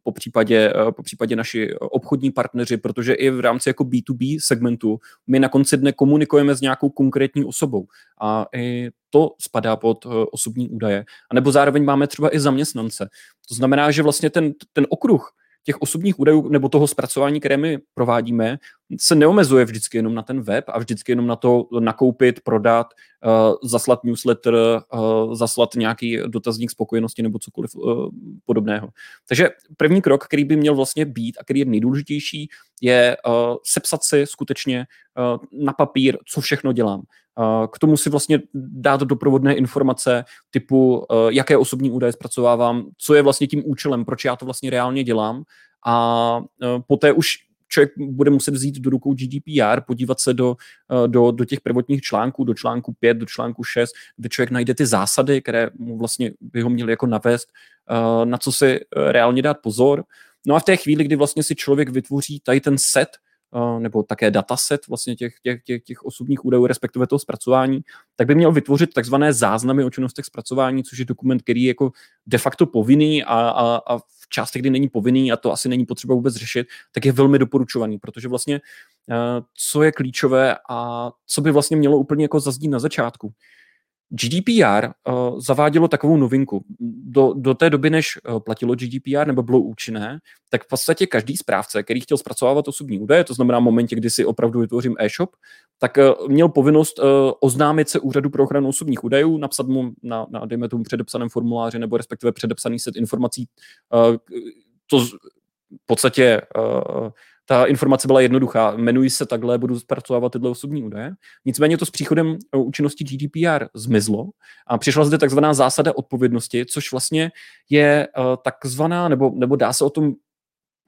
po případě, po případě naši obchodní partneři, protože i v rámci jako bé dvě bé segmentu my na konci dne komunikujeme s nějakou konkrétní osobou a i to spadá pod osobní údaje. A nebo zároveň máme třeba i zaměstnance. To znamená, že vlastně ten, ten okruh těch osobních údajů nebo toho zpracování, které my provádíme, se neomezuje vždycky jenom na ten web a vždycky jenom na to nakoupit, prodat, uh, zaslat newsletter, uh, zaslat nějaký dotazník spokojenosti nebo cokoliv uh, podobného. Takže první krok, který by měl vlastně být a který je nejdůležitější, je uh, sepsat si skutečně uh, na papír, co všechno dělám. Uh, k tomu si vlastně dát doprovodné informace typu, uh, jaké osobní údaje zpracovávám, co je vlastně tím účelem, proč já to vlastně reálně dělám a uh, poté už člověk bude muset vzít do rukou G D P R, podívat se do, do, do těch prvotních článků, do článku pět, do článku šest, kde člověk najde ty zásady, které mu vlastně by ho měly jako navést, na co si reálně dát pozor. No a v té chvíli, kdy vlastně si člověk vytvoří tady ten set, nebo také dataset vlastně těch, těch, těch, těch osobních údajů, respektive toho zpracování, tak by měl vytvořit takzvané záznamy o činnostech zpracování, což je dokument, který je jako de facto povinný a, a, a v částech, kdy není povinný a to asi není potřeba vůbec řešit, tak je velmi doporučovaný, protože vlastně co je klíčové a co by vlastně mělo úplně jako zaznít na začátku. G D P R uh, zavádělo takovou novinku. Do, do té doby, než platilo G D P R nebo bylo účinné, tak v podstatě každý správce, který chtěl zpracovávat osobní údaje, to znamená v momentě, kdy si opravdu vytvořím e-shop, tak uh, měl povinnost uh, oznámit se Úřadu pro ochranu osobních údajů, napsat mu na, na dejme tomu předepsaném formuláři nebo respektive předepsaný set informací. Uh, to z, v podstatě uh, ta informace byla jednoduchá. Jmenuji se takhle, budu zpracovávat tyhle osobní údaje. Nicméně to s příchodem účinnosti G D P R zmizlo a přišla zde takzvaná zásada odpovědnosti, což vlastně je takzvaná, nebo, nebo dá se o tom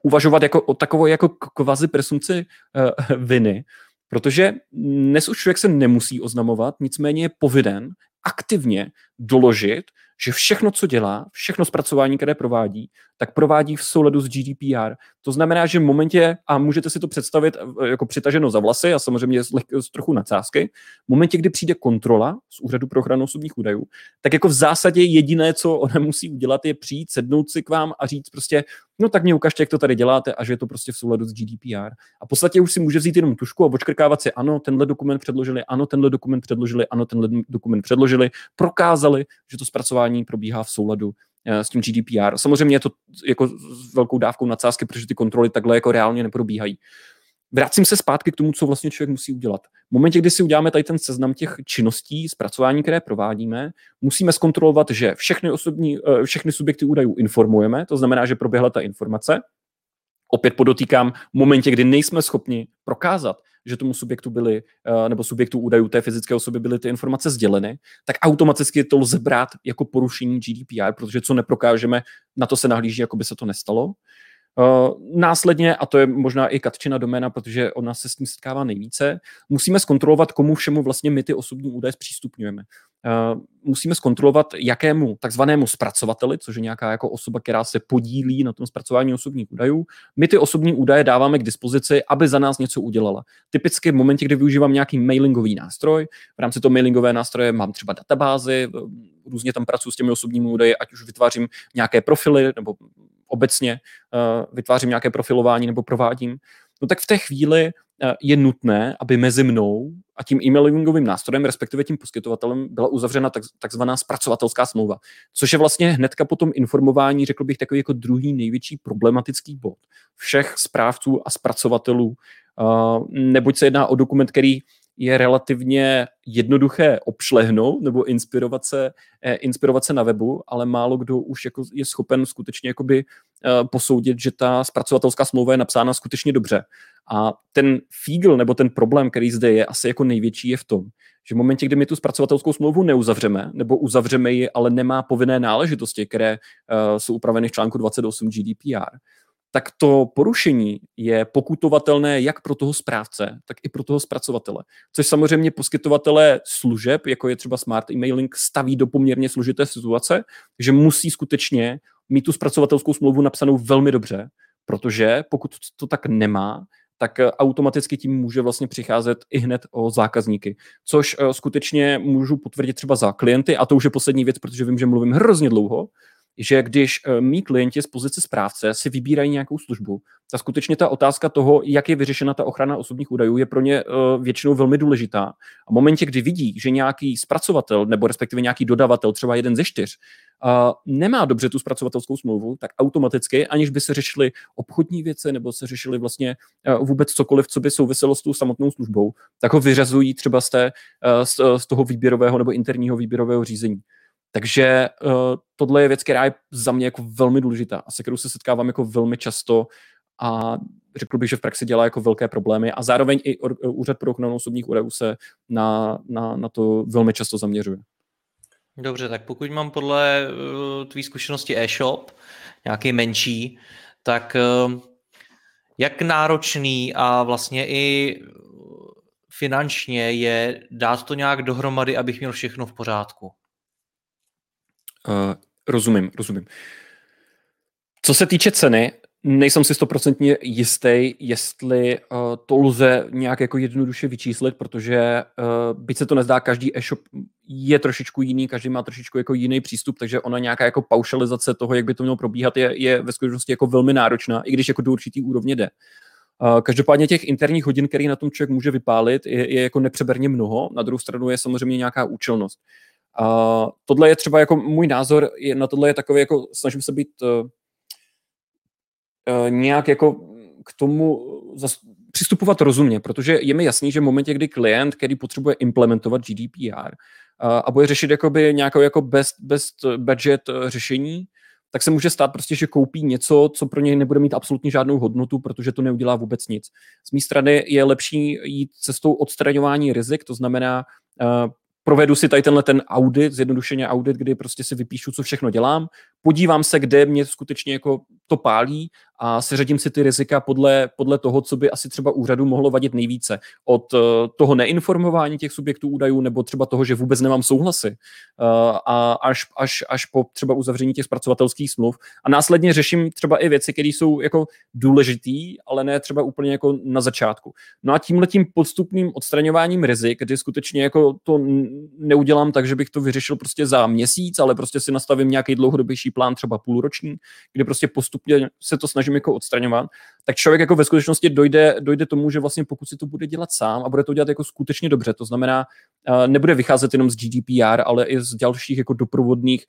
uvažovat jako o takové jako kvazi presumci uh, viny, protože dnes už člověk se nemusí oznamovat, nicméně je povinen aktivně doložit, že všechno, co dělá, všechno zpracování, které provádí, tak provádí v souladu s G D P R. To znamená, že v momentě, a můžete si to představit jako přitaženo za vlasy a samozřejmě z, z trochu nadsázky, v momentě, kdy přijde kontrola z Úřadu pro ochranu osobních údajů, tak jako v zásadě jediné, co ona musí udělat, je přijít, sednout si k vám a říct prostě, no tak mě ukažte, jak to tady děláte a že je to prostě v souladu s G D P R. A v podstatě už si může vzít jenom tušku a očkrkávat si, ano, tenhle dokument předložili, ano, tenhle dokument předložili, ano, tenhle dokument předložili, prokázali, že to zpracování probíhá v souladu s tím G D P R. Samozřejmě je to jako s velkou dávkou nadsázky, protože ty kontroly takhle jako reálně neprobíhají. Vracím se zpátky k tomu, co vlastně člověk musí udělat. V momentě, kdy si uděláme tady ten seznam těch činností, zpracování, které provádíme, musíme zkontrolovat, že všechny, osobní, všechny subjekty údajů informujeme, to znamená, že proběhla ta informace. Opět podotýkám, v momentě, kdy nejsme schopni prokázat, že tomu subjektu byly, nebo subjektu údajů té fyzické osoby byly ty informace sděleny, tak automaticky to lze brát jako porušení G D P R, protože co neprokážeme, na to se nahlíží, jako by se to nestalo. Následně, a to je možná i Katčina doména, protože ona se s tím setkává nejvíce, musíme zkontrolovat, komu všemu vlastně my ty osobní údaje zpřístupňujeme. Uh, musíme zkontrolovat, jakému takzvanému zpracovateli, což je nějaká jako osoba, která se podílí na tom zpracování osobních údajů, my ty osobní údaje dáváme k dispozici, aby za nás něco udělala. Typicky v momentě, kdy využívám nějaký mailingový nástroj, v rámci toho mailingového nástroje mám třeba databázy, různě tam pracuji s těmi osobními údaji, ať už vytvářím nějaké profily, nebo obecně uh, vytvářím nějaké profilování nebo provádím, no tak v té chvíli je nutné, aby mezi mnou a tím e-mailingovým nástrojem, respektive tím poskytovatelem, byla uzavřena tak, takzvaná zpracovatelská smlouva, což je vlastně hnedka po tom informování, řekl bych, takový jako druhý největší problematický bod všech správců a zpracovatelů, neboť se jedná o dokument, který je relativně jednoduché obšlehnout nebo inspirovat se, inspirovat se na webu, ale málo kdo už jako je schopen skutečně jakoby posoudit, že ta zpracovatelská smlouva je napsána skutečně dobře. A ten fígl nebo ten problém, který zde je, asi jako největší je v tom, že v momentě, kdy my tu zpracovatelskou smlouvu neuzavřeme, nebo uzavřeme ji, ale nemá povinné náležitosti, které uh, jsou upraveny v článku dvacet osm G D P R, tak to porušení je pokutovatelné jak pro toho správce, tak i pro toho zpracovatele. Což samozřejmě poskytovatelé služeb, jako je třeba Smart Emailing, staví do poměrně složité situace, že musí skutečně mít tu zpracovatelskou smlouvu napsanou velmi dobře, protože pokud to tak nemá, tak automaticky tím může vlastně přicházet i hned o zákazníky. Což skutečně můžu potvrdit třeba za klienty, a to už je poslední věc, protože vím, že mluvím hrozně dlouho, že když mý klienti z pozice správce si vybírají nějakou službu, tak skutečně ta otázka toho, jak je vyřešena ta ochrana osobních údajů, je pro ně většinou velmi důležitá. A v momentě, kdy vidí, že nějaký zpracovatel nebo respektive nějaký dodavatel, třeba jeden ze čtyř, nemá dobře tu zpracovatelskou smlouvu, tak automaticky, aniž by se řešily obchodní věci nebo se řešily vlastně vůbec cokoliv, co by souviselo s tou samotnou službou, tak ho vyřazují třeba z, té, z toho výběrového nebo interního výběrového řízení. Takže uh, tohle je věc, která je za mě jako velmi důležitá a se kterou se setkávám jako velmi často a řekl bych, že v praxi dělá jako velké problémy a zároveň i or, Úřad pro ochranu osobních údajů se na, na, na to velmi často zaměřuje. Dobře, tak pokud mám podle uh, tvý zkušenosti e-shop, nějaký menší, tak uh, jak náročný a vlastně i finančně je dát to nějak dohromady, abych měl všechno v pořádku? Uh, rozumím, rozumím. Co se týče ceny, nejsem si stoprocentně jistý, jestli uh, to lze nějak jako jednoduše vyčíslit, protože uh, byť se to nezdá, každý e-shop je trošičku jiný, každý má trošičku jako jiný přístup, takže ona nějaká jako paušalizace toho, jak by to mělo probíhat, je, je ve skutečnosti jako velmi náročná, i když jako do určitý úrovně jde. Každopádně těch interních hodin, který na tom člověk může vypálit, je, je jako nepřeberně mnoho, na druhou stranu je samozřejmě nějaká účelnost. A tohle je třeba jako můj názor, je, na tohle je takový, jako snažím se být uh, uh, nějak jako k tomu zas, přistupovat rozumně, protože je mi jasný, že v momentě, kdy klient, který potřebuje implementovat G D P R uh, a bude řešit jakoby nějakou jako best, best budget řešení, tak se může stát prostě, že koupí něco, co pro něj nebude mít absolutně žádnou hodnotu, protože to neudělá vůbec nic. Z mé strany je lepší jít cestou odstraňování rizik, to znamená uh, provedu si tady tenhle ten audit, zjednodušeně audit, kdy prostě si vypíšu, co všechno dělám, podívám se, kde mě skutečně jako to pálí a seřadím si ty rizika podle, podle toho, co by asi třeba úřadu mohlo vadit nejvíce. Od toho neinformování těch subjektů údajů nebo třeba toho, že vůbec nemám souhlasy a až, až, až po třeba uzavření těch zpracovatelských smluv. A následně řeším třeba i věci, které jsou jako důležitý, ale ne třeba úplně jako na začátku. No a tímhletím postupným odstraňováním rizik, kdy skutečně jako to neudělám tak, že bych to vyřešil prostě za měsíc, ale prostě si nastavím nějaký dlouhodobější plán, třeba půlroční, kde prostě postupně se to snažím jako odstraňovat, tak člověk jako ve skutečnosti dojde, dojde tomu, že vlastně pokud si to bude dělat sám a bude to dělat jako skutečně dobře, to znamená, nebude vycházet jenom z G D P R, ale i z dalších jako doprovodných,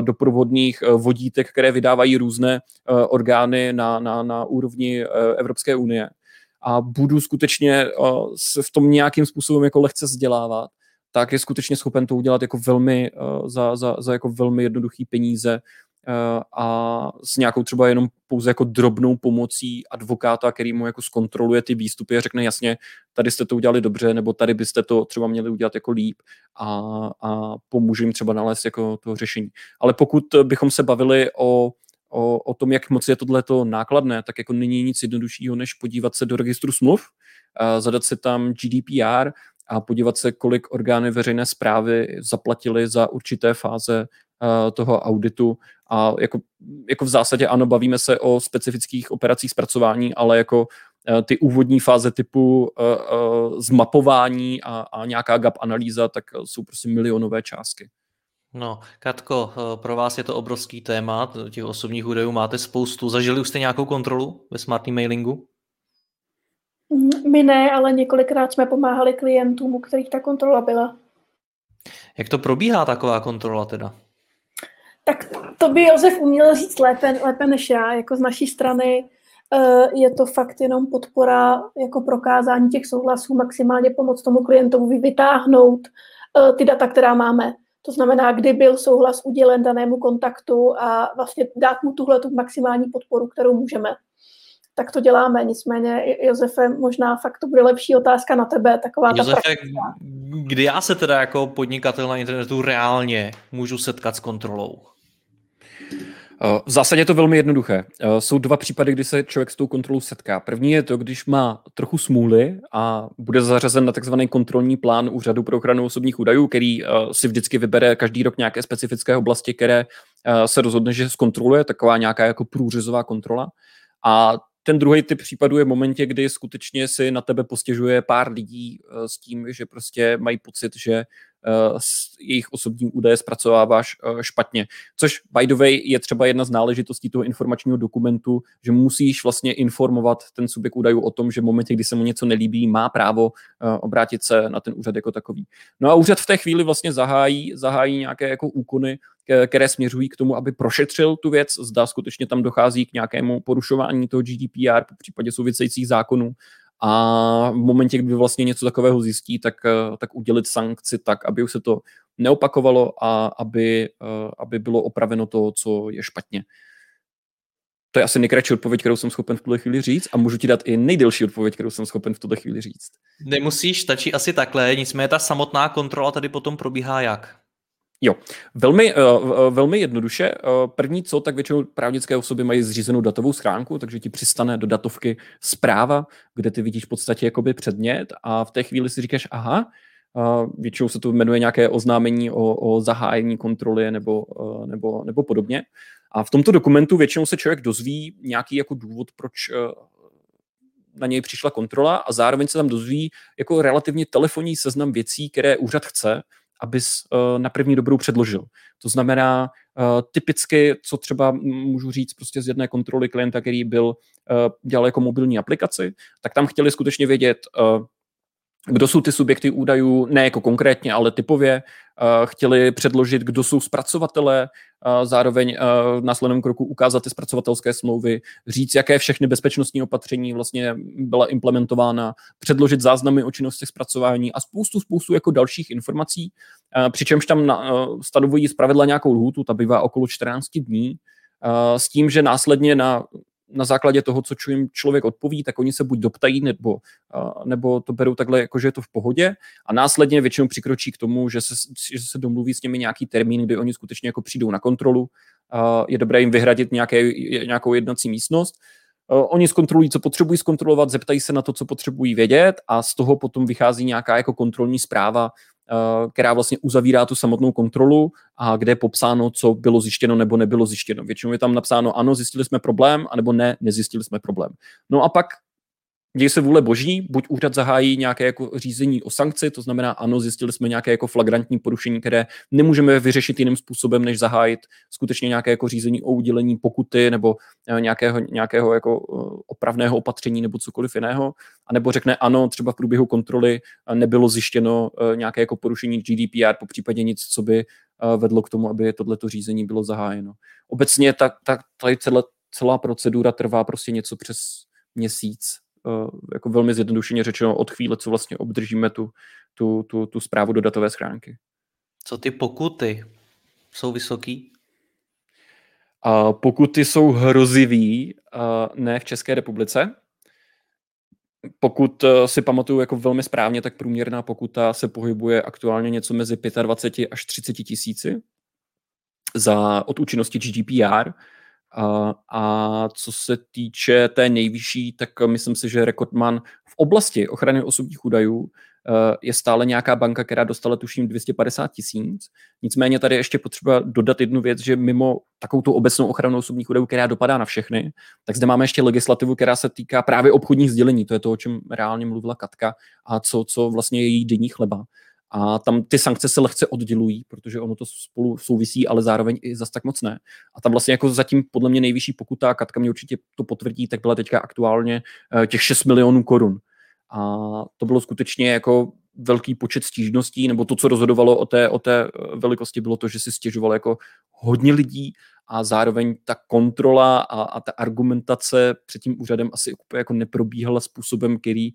doprovodných vodítek, které vydávají různé orgány na, na, na úrovni Evropské unie. A budu skutečně v tom nějakým způsobem jako lehce vzdělávat, tak je skutečně schopen to udělat jako velmi, uh, za, za, za jako velmi jednoduchý peníze uh, a s nějakou třeba jenom pouze jako drobnou pomocí advokáta, který mu jako zkontroluje ty výstupy a řekne jasně, tady jste to udělali dobře, nebo tady byste to třeba měli udělat jako líp a, a pomůže jim třeba nalézt jako to řešení. Ale pokud bychom se bavili o O, o tom, jak moc je tohleto nákladné, tak jako není nic jednoduššího, než podívat se do registru smluv, zadat si tam G D P R a podívat se, kolik orgány veřejné správy zaplatili za určité fáze toho auditu. A jako, jako v zásadě ano, bavíme se o specifických operacích zpracování, ale jako ty úvodní fáze typu zmapování a, a nějaká gap analýza, tak jsou prostě milionové částky. No, Katko, pro vás je to obrovský téma, těch osobních údajů máte spoustu. Zažili už jste nějakou kontrolu ve Smart Emailingu? My ne, ale několikrát jsme pomáhali klientům, u kterých ta kontrola byla. Jak to probíhá taková kontrola teda? Tak to by Josef uměl říct lépe, lépe než já. Jako z naší strany je to fakt jenom podpora jako prokázání těch souhlasů, maximálně pomoc tomu klientovi vytáhnout ty data, která máme. To znamená, kdy byl souhlas udělen danému kontaktu a vlastně dát mu tuhle tu maximální podporu, kterou můžeme. Tak to děláme. Nicméně, Josefe, možná fakt to bude lepší otázka na tebe. Taková Josefe, ta praktika. Kdy já se teda jako podnikatel na internetu reálně můžu setkat s kontrolou? V zásadě je to velmi jednoduché. Jsou dva případy, kdy se člověk s tou kontrolou setká. První je to, když má trochu smůly a bude zařazen na takzvaný kontrolní plán Úřadu pro ochranu osobních údajů, který si vždycky vybere každý rok nějaké specifické oblasti, které se rozhodne, že zkontroluje, taková nějaká jako průřezová kontrola. A ten druhý typ případů je v momentě, kdy skutečně si na tebe postěžuje pár lidí s tím, že prostě mají pocit, že jejich osobní údaje zpracováváš špatně. Což, by the way, je třeba jedna z náležitostí toho informačního dokumentu, že musíš vlastně informovat ten subjekt údajů o tom, že v momentě, kdy se mu něco nelíbí, má právo obrátit se na ten úřad jako takový. No a úřad v té chvíli vlastně zahájí, zahájí nějaké jako úkony, které směřují k tomu, aby prošetřil tu věc, zda skutečně tam dochází k nějakému porušování toho G D P R, po případě souvisejících zákonů. A v momentě, kdy vlastně něco takového zjistí, tak, tak udělit sankci tak, aby už se to neopakovalo a aby, aby bylo opraveno to, co je špatně. To je asi nejkratší odpověď, kterou jsem schopen v tuhle chvíli říct a můžu ti dát i nejdelší odpověď, kterou jsem schopen v tuhle chvíli říct. Nemusíš, stačí asi takhle, nicméně ta samotná kontrola tady potom probíhá jak? Jo, velmi, uh, velmi jednoduše. Uh, první co, tak většinou právnické osoby mají zřízenou datovou schránku, takže ti přistane do datovky zpráva, kde ty vidíš v podstatě jakoby předmět a v té chvíli si říkáš, aha, uh, většinou se to jmenuje nějaké oznámení o, o zahájení kontroly nebo, uh, nebo, nebo podobně. A v tomto dokumentu většinou se člověk dozví nějaký jako důvod, proč uh, na něj přišla kontrola a zároveň se tam dozví jako relativně telefonní seznam věcí, které úřad chce, abys na první dobrou předložil. To znamená typicky, co třeba můžu říct prostě z jedné kontroly klienta, který byl, dělal jako mobilní aplikaci, tak tam chtěli skutečně vědět, kdo jsou ty subjekty údajů, ne jako konkrétně, ale typově, chtěli předložit, kdo jsou zpracovatelé, zároveň v následném kroku ukázat ty zpracovatelské smlouvy, říct, jaké všechny bezpečnostní opatření vlastně byla implementována, předložit záznamy o činnostech zpracování a spoustu, spoustu jako dalších informací, přičemž tam stanovují zpravidla nějakou lhůtu, ta bývá okolo čtrnáct dní, s tím, že následně na na základě toho, co jim člověk odpoví, tak oni se buď doptají, nebo, nebo to berou takhle, jakože je to v pohodě a následně většinou přikročí k tomu, že se, že se domluví s nimi nějaký termín, kdy oni skutečně jako přijdou na kontrolu. Je dobré jim vyhradit nějaké, nějakou jednací místnost. Oni zkontrolují, co potřebují zkontrolovat, zeptají se na to, co potřebují vědět a z toho potom vychází nějaká jako kontrolní zpráva, která vlastně uzavírá tu samotnou kontrolu a kde je popsáno, co bylo zjištěno nebo nebylo zjištěno. Většinou je tam napsáno ano, zjistili jsme problém, anebo ne, nezjistili jsme problém. No a pak, děj se vůle boží, buď úřad zahájí nějaké jako řízení o sankci, to znamená ano, zjistili jsme nějaké jako flagrantní porušení, které nemůžeme vyřešit jiným způsobem, než zahájit skutečně nějaké jako řízení o udělení pokuty nebo nějakého, nějakého jako opravného opatření nebo cokoliv jiného, a nebo řekne ano, třeba v průběhu kontroly nebylo zjištěno nějaké jako porušení G D P R, popřípadě nic, co by vedlo k tomu, aby tohleto řízení bylo zahájeno. Obecně ta, ta, ta celá, celá procedura trvá prostě něco přes měsíc. Jako velmi zjednodušeně řečeno od chvíle, co vlastně obdržíme tu, tu, tu, tu zprávu do datové schránky. Co ty pokuty? Jsou vysoký? A pokuty jsou hrozivý, ne v České republice. Pokud si pamatuju jako velmi správně, tak průměrná pokuta se pohybuje aktuálně něco mezi dvacet pět až třicet tisíci za od účinnosti G D P R. A, a co se týče té nejvyšší, tak myslím si, že rekordman v oblasti ochrany osobních údajů je stále nějaká banka, která dostala tuším dvě stě padesát tisíc. Nicméně tady ještě potřeba dodat jednu věc, že mimo takovou tu obecnou ochranu osobních údajů, která dopadá na všechny, tak zde máme ještě legislativu, která se týká právě obchodních sdělení. To je to, o čem reálně mluvila Katka a co, co vlastně je její denní chleba. A tam ty sankce se lehce oddělují, protože ono to spolu souvisí, ale zároveň i zas tak moc ne. A tam vlastně jako zatím podle mě nejvyšší pokuta, Katka mě určitě to potvrdí, tak byla teďka aktuálně těch šest milionů korun. A to bylo skutečně jako velký počet stížností, nebo to, co rozhodovalo o té, o té velikosti, bylo to, že si stěžovalo jako hodně lidí a zároveň ta kontrola a, a ta argumentace před tím úřadem asi jako neprobíhala způsobem, který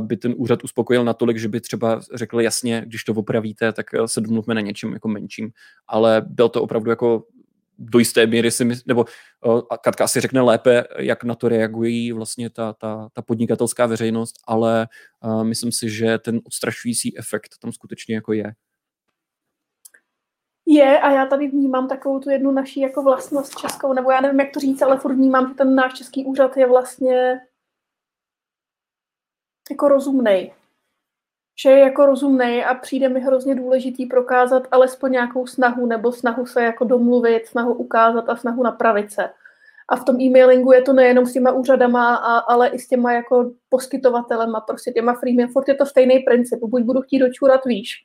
by ten úřad uspokojil natolik, že by třeba řekl jasně, když to opravíte, tak se domluvme na něčem jako menším. Ale byl to opravdu jako do jisté míry, si mysl, nebo Katka asi řekne lépe, jak na to reagují vlastně ta, ta, ta podnikatelská veřejnost, ale myslím si, že ten odstrašující efekt tam skutečně jako je. Je a já tady vnímám takovou tu jednu naší jako vlastnost českou, nebo já nevím, jak to říct, ale furt vnímám, že ten náš český úřad je vlastně jako rozumnej. Že je jako rozumnej a přijde mi hrozně důležitý prokázat alespoň nějakou snahu nebo snahu se jako domluvit, snahu ukázat a snahu napravit se. A v tom e-mailingu je to nejenom s těma úřadama, a, ale i s těma jako poskytovatelema, prostě těma freemium. Furt je to stejný princip. Buď budu chtít dočůrat výš,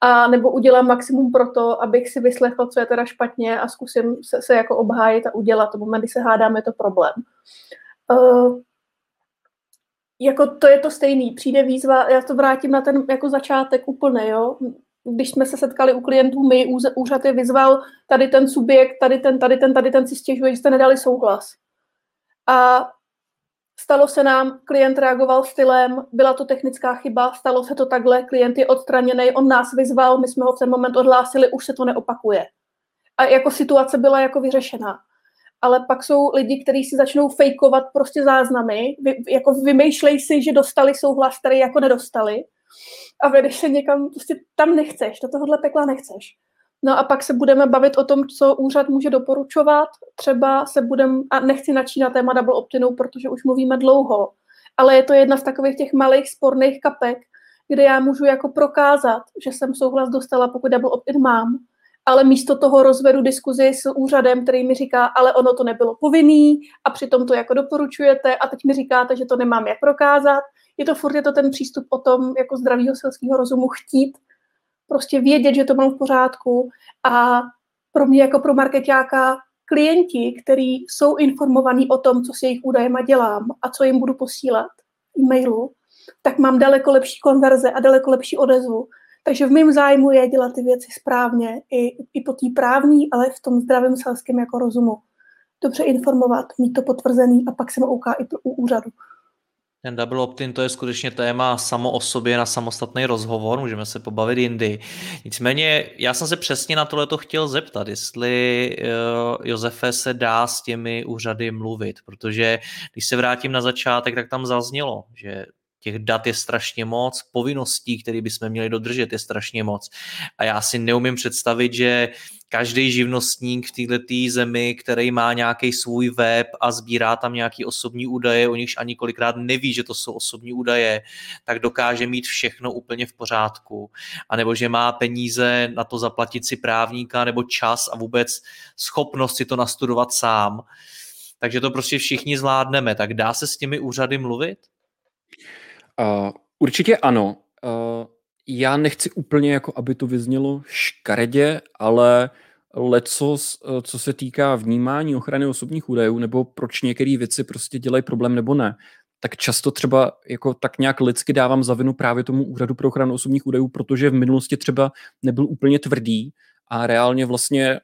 a nebo udělám maximum pro to, abych si vyslechla, co je teda špatně a zkusím se, se jako obhájit a udělat. V moment, kdy se hádáme, je to problém. Uh, Jako to je to stejný, přijde výzva, já to vrátím na ten jako začátek úplně, jo. Když jsme se setkali u klientů, my úřad je vyzval, tady ten subjekt, tady ten, tady ten, tady ten si stěžuje, že jste nedali souhlas. A stalo se nám, klient reagoval stylem, byla to technická chyba, stalo se to takhle, klient je odstraněný, on nás vyzval, my jsme ho v ten moment odhlásili, už se to neopakuje. A jako situace byla jako vyřešená. Ale pak jsou lidi, kteří si začnou fejkovat prostě záznamy, vy, jako vymýšlej si, že dostali souhlas, který jako nedostali a vedeš se někam, prostě tam nechceš, do tohohle pekla nechceš. No a pak se budeme bavit o tom, co úřad může doporučovat, třeba se budeme, a nechci načínat téma double optinou, protože už mluvíme dlouho, ale je to jedna z takových těch malých sporných kapek, kde já můžu jako prokázat, že jsem souhlas dostala, pokud double opt-in mám. Ale místo toho rozvedu diskuzi s úřadem, který mi říká, ale ono to nebylo povinný a přitom to jako doporučujete a teď mi říkáte, že to nemám jak prokázat. Je to furt je to ten přístup o tom jako zdravýho selského rozumu chtít, prostě vědět, že to mám v pořádku a pro mě jako pro marketáka klienti, kteří jsou informovaní o tom, co s jejich údajema dělám a co jim budu posílat e-mailu, tak mám daleko lepší konverze a daleko lepší odezvu. Takže v mém zájmu je dělat ty věci správně, i, i po té právní, ale v tom zdravém selském jako rozumu. Dobře informovat, mít to potvrzený a pak jsem OK i to u úřadu. Ten double opt-in, to je skutečně téma samo o sobě na samostatný rozhovor, můžeme se pobavit jindy. Nicméně já jsem se přesně na tohleto chtěl zeptat, jestli Josefe se dá s těmi úřady mluvit, protože když se vrátím na začátek, tak tam zaznělo, že těch dat je strašně moc, povinností, které bychom měli dodržet, je strašně moc. A já si neumím představit, že každý živnostník v této zemi, který má nějaký svůj web a sbírá tam nějaký osobní údaje, o nichž ani kolikrát neví, že to jsou osobní údaje, tak dokáže mít všechno úplně v pořádku. A nebo že má peníze na to zaplatit si právníka, nebo čas a vůbec schopnost si to nastudovat sám. Takže to prostě všichni zvládneme. Tak dá se s těmi úřady mluvit? Uh, určitě ano. Uh, já nechci úplně, jako aby to vyznělo škaredě, ale lecos, uh, co se týká vnímání ochrany osobních údajů, nebo proč některé věci prostě dělají problém nebo ne, tak často třeba jako tak nějak lidsky dávám za vinu právě tomu úřadu pro ochranu osobních údajů, protože v minulosti třeba nebyl úplně tvrdý a reálně vlastně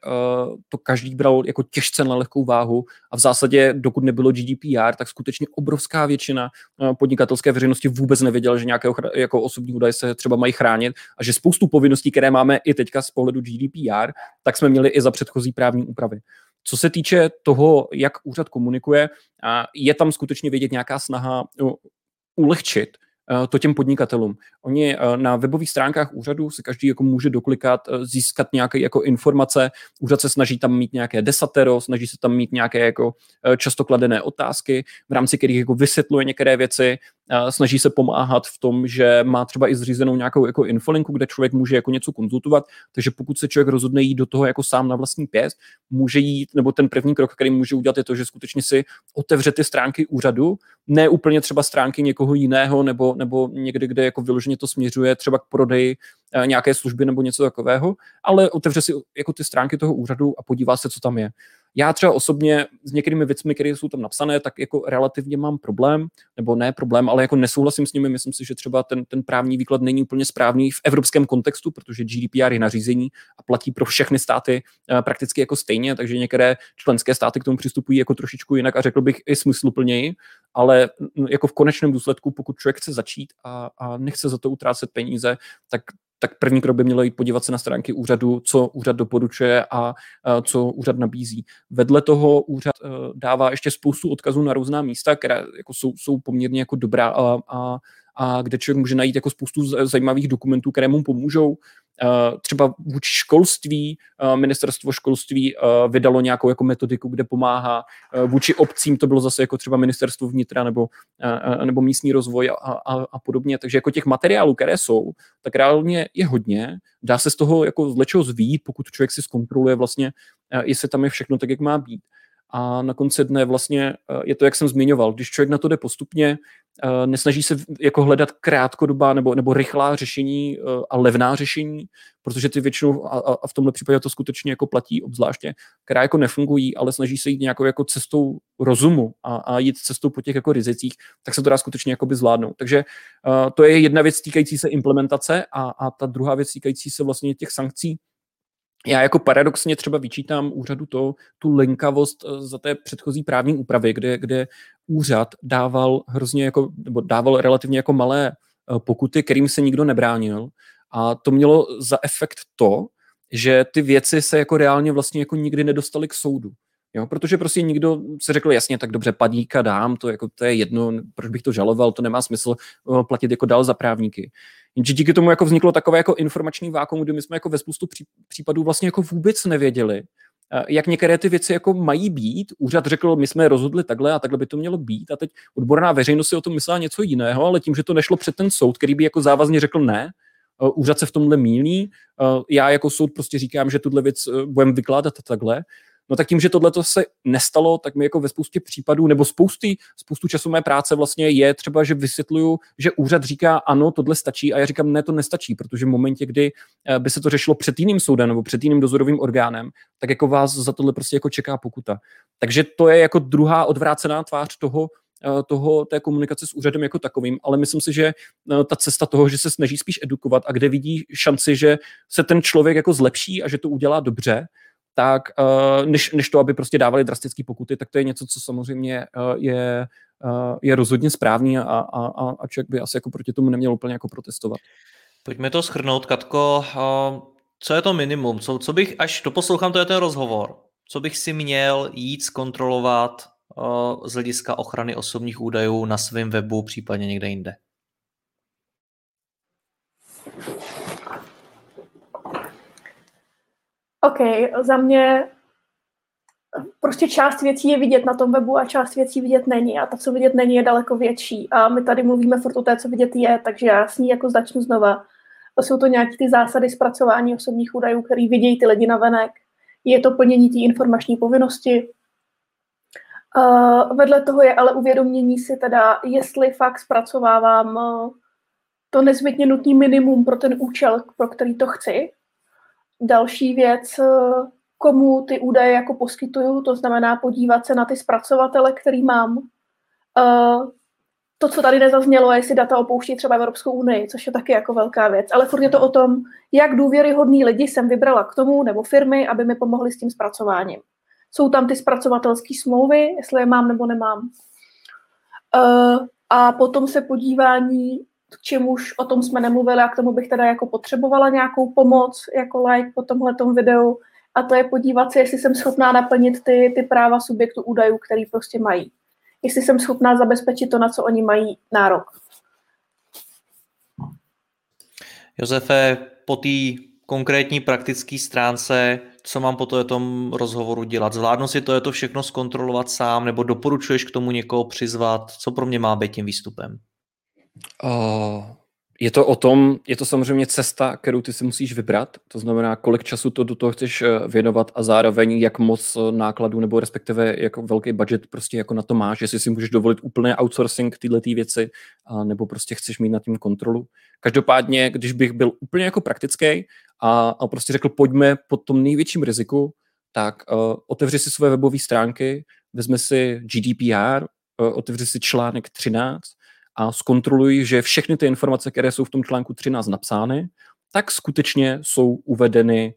uh, to každý bral jako těžce na lehkou váhu a v zásadě, dokud nebylo G D P R, tak skutečně obrovská většina uh, podnikatelské veřejnosti vůbec nevěděla, že nějaké ochra- jako osobní údaje se třeba mají chránit a že spoustu povinností, které máme i teďka z pohledu G D P R, tak jsme měli i za předchozí právní úpravy. Co se týče toho, jak úřad komunikuje, uh, je tam skutečně vidět nějaká snaha uh, ulehčit to těm podnikatelům. Oni na webových stránkách úřadu se každý jako může doklikat, získat nějaké jako informace. Úřad se snaží tam mít nějaké desatero, snaží se tam mít nějaké jako často kladené otázky, v rámci kterých jako vysvětluje některé věci, snaží se pomáhat v tom, že má třeba i zřízenou nějakou jako infolinku, kde člověk může jako něco konzultovat, takže pokud se člověk rozhodne jít do toho jako sám na vlastní pěst, může jít, nebo ten první krok, který může udělat, je to, že skutečně si otevře ty stránky úřadu, ne úplně třeba stránky někoho jiného nebo nebo někde, kde jako vyloženě to směřuje třeba k prodeji nějaké služby nebo něco takového, ale otevře si jako ty stránky toho úřadu a podívá se, co tam je. Já třeba osobně s některými věcmi, které jsou tam napsané, tak jako relativně mám problém, nebo ne problém, ale jako nesouhlasím s nimi, myslím si, že třeba ten, ten právní výklad není úplně správný v evropském kontextu, protože G D P R je nařízení a platí pro všechny státy prakticky jako stejně, takže některé členské státy k tomu přistupují jako trošičku jinak a řekl bych i smysluplněji, ale jako v konečném důsledku, pokud člověk chce začít a, a nechce za to utrácet peníze, tak tak první krok by mělo jít podívat se na stránky úřadu, co úřad doporučuje a co úřad nabízí. Vedle toho úřad dává ještě spoustu odkazů na různá místa, která jako jsou, jsou poměrně jako dobrá a, a, a kde člověk může najít jako spoustu zajímavých dokumentů, které mu pomůžou. Třeba vůči školství, ministerstvo školství vydalo nějakou jako metodiku, kde pomáhá. Vůči obcím to bylo zase jako třeba ministerstvo vnitra nebo, nebo místní rozvoj a, a, a podobně. Takže jako těch materiálů, které jsou, tak reálně je hodně. Dá se z toho jako zlečeho zvít, pokud člověk si zkontroluje vlastně, jestli tam je všechno tak, jak má být. A na konci dne vlastně je to, jak jsem zmiňoval, když člověk na to jde postupně, nesnaží se jako hledat krátkodobá nebo, nebo rychlá řešení a levná řešení, protože ty většinou, a, a v tomhle případě to skutečně jako platí obzvláště, která jako nefungují, ale snaží se jít nějakou jako cestou rozumu a, a jít cestou po těch jako rizicích, tak se to dá skutečně jakoby zvládnout. Takže uh, to je jedna věc týkající se implementace a, a ta druhá věc týkající se vlastně těch sankcí. Já jako paradoxně třeba vyčítám úřadu to, tu linkavost za té předchozí právní úpravy, kde, kde úřad dával hrozně jako, nebo dával relativně jako malé pokuty, kterým se nikdo nebránil. A to mělo za efekt to, že ty věci se jako reálně vlastně jako nikdy nedostaly k soudu. Jo, protože prostě nikdo se řekl, jasně, tak dobře, padíka dám, to, jako, to je jedno, proč bych to žaloval, to nemá smysl platit jako dál za právníky. Jenže díky tomu jako vzniklo takové jako informační vákuum, kdy my jsme jako ve spoustu případů vlastně jako vůbec nevěděli, jak některé ty věci jako mají být. Úřad řekl, my jsme rozhodli takhle a takhle by to mělo být a teď odborná veřejnost si o tom myslela něco jiného, ale tím, že to nešlo před ten soud, který by jako závazně řekl ne, úřad se v tomhle mýlí, já jako soud prostě říkám, že tuhle věc budem vykládat takhle. No tak tím, že tohleto se nestalo, tak mi jako ve spoustě případů, nebo spousty, spoustu času mé práce vlastně je třeba, že vysvětluju, že úřad říká ano, tohle stačí a já říkám ne, to nestačí, protože v momentě, kdy by se to řešilo před jiným soudem nebo před jiným dozorovým orgánem, tak jako vás za tohle prostě jako čeká pokuta. Takže to je jako druhá odvrácená tvář toho, toho, té komunikace s úřadem jako takovým, ale myslím si, že ta cesta toho, že se snaží spíš edukovat a kde vidí šanci, že se ten člověk jako zlepší a že to udělá dobře, tak než, než to, aby prostě dávali drastické pokuty, tak to je něco, co samozřejmě je, je rozhodně správný a, a, a člověk by asi jako proti tomu neměl úplně jako protestovat. Pojďme to shrnout, Katko. Co je to minimum? Co, co bych, až doposlouchám, to je ten rozhovor, co bych si měl jít zkontrolovat z hlediska ochrany osobních údajů na svém webu, případně někde jinde? OK, za mě prostě část věcí je vidět na tom webu a část věcí vidět není a ta, co vidět není, je daleko větší. A my tady mluvíme furt o té, co vidět je, takže já s ní jako začnu znova. To jsou to nějaké ty zásady zpracování osobních údajů, který vidějí ty lidi navenek. Je to plnění té informační povinnosti. Uh, vedle toho je ale uvědomění si teda, jestli fakt zpracovávám to nezbytně nutné minimum pro ten účel, pro který to chci. Další věc, komu ty údaje jako poskytuju, to znamená podívat se na ty zpracovatele, který mám. Uh, to, co tady nezaznělo, je, jestli data opouští třeba Evropskou unii, což je taky jako velká věc. Ale furt je to o tom, jak důvěryhodný lidi jsem vybrala k tomu, nebo firmy, aby mi pomohly s tím zpracováním. Jsou tam ty zpracovatelské smlouvy, jestli je mám nebo nemám. Uh, a potom se podívání, čemuž o tom jsme nemluvili a k tomu bych teda jako potřebovala nějakou pomoc, jako like po tomhletom videu, a to je podívat se, jestli jsem schopná naplnit ty, ty práva subjektů údajů, který prostě mají. Jestli jsem schopná zabezpečit to, na co oni mají nárok. Josefe, po té konkrétní praktické stránce, co mám po to tom rozhovoru dělat? Zvládnu si to, je to všechno zkontrolovat sám, nebo doporučuješ k tomu někoho přizvat? Co pro mě má být tím výstupem? Uh, je to o tom, je to samozřejmě cesta, kterou ty si musíš vybrat, to znamená, kolik času to do toho chceš věnovat a zároveň jak moc nákladů nebo respektive jako velký budget prostě jako na to máš, jestli si můžeš dovolit úplný outsourcing tyhle ty věci a nebo prostě chceš mít nad tím kontrolu. Každopádně, když bych byl úplně jako praktický a, a prostě řekl, pojďme po tom největším riziku, tak uh, otevři si své webové stránky, vezmi si G D P R, uh, otevři si článek třináct, a zkontroluji, že všechny ty informace, které jsou v tom článku třináct napsány, tak skutečně jsou uvedeny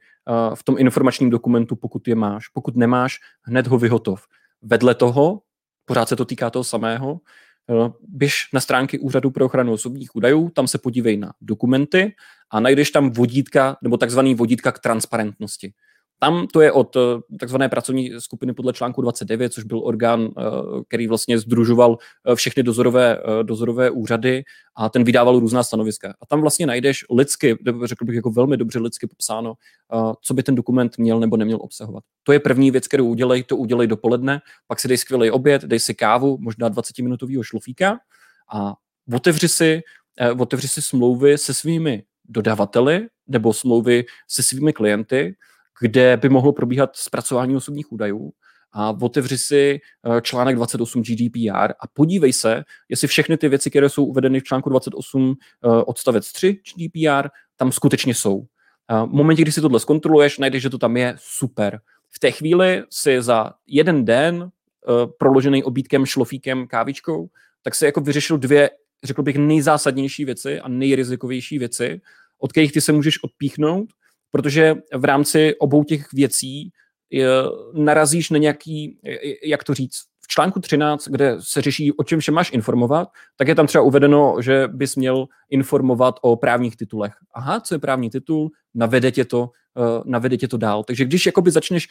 v tom informačním dokumentu, pokud je máš. Pokud nemáš, hned ho vyhotov. Vedle toho, pořád se to týká toho samého, běž na stránky Úřadu pro ochranu osobních údajů, tam se podívej na dokumenty a najdeš tam vodítka, nebo takzvaný vodítka k transparentnosti. Tam to je od takzvané pracovní skupiny podle článku dvacet devět, což byl orgán, který vlastně sdružoval všechny dozorové, dozorové úřady a ten vydával různá stanoviska. A tam vlastně najdeš lidsky, řekl bych jako velmi dobře lidsky popsáno, co by ten dokument měl nebo neměl obsahovat. To je první věc, kterou udělej, to udělej dopoledne, pak si dej skvělý oběd, dej si kávu, možná dvacetiminutovýho šlofíka a otevři si, otevři si smlouvy se svými dodavateli nebo smlouvy se svými klienty, kde by mohlo probíhat zpracování osobních údajů a otevři si článek dvacet osm G D P R a podívej se, jestli všechny ty věci, které jsou uvedeny v článku dvacet osm odstavec tři G D P R, tam skutečně jsou. V momentě, kdy si tohle zkontroluješ, najdeš, že to tam je, super. V té chvíli si za jeden den proložený obídkem, šlofíkem, kávičkou, tak si jako vyřešil dvě, řekl bych, nejzásadnější věci a nejrizikovější věci, od kterých ty se můžeš odpíchnout, protože v rámci obou těch věcí je, narazíš na nějaký, jak to říct, v článku třináct, kde se řeší, o čem vše máš informovat, tak je tam třeba uvedeno, že bys měl informovat o právních titulech. Aha, co je právní titul? Navede tě to, uh, navede tě to dál. Takže když jakoby začneš,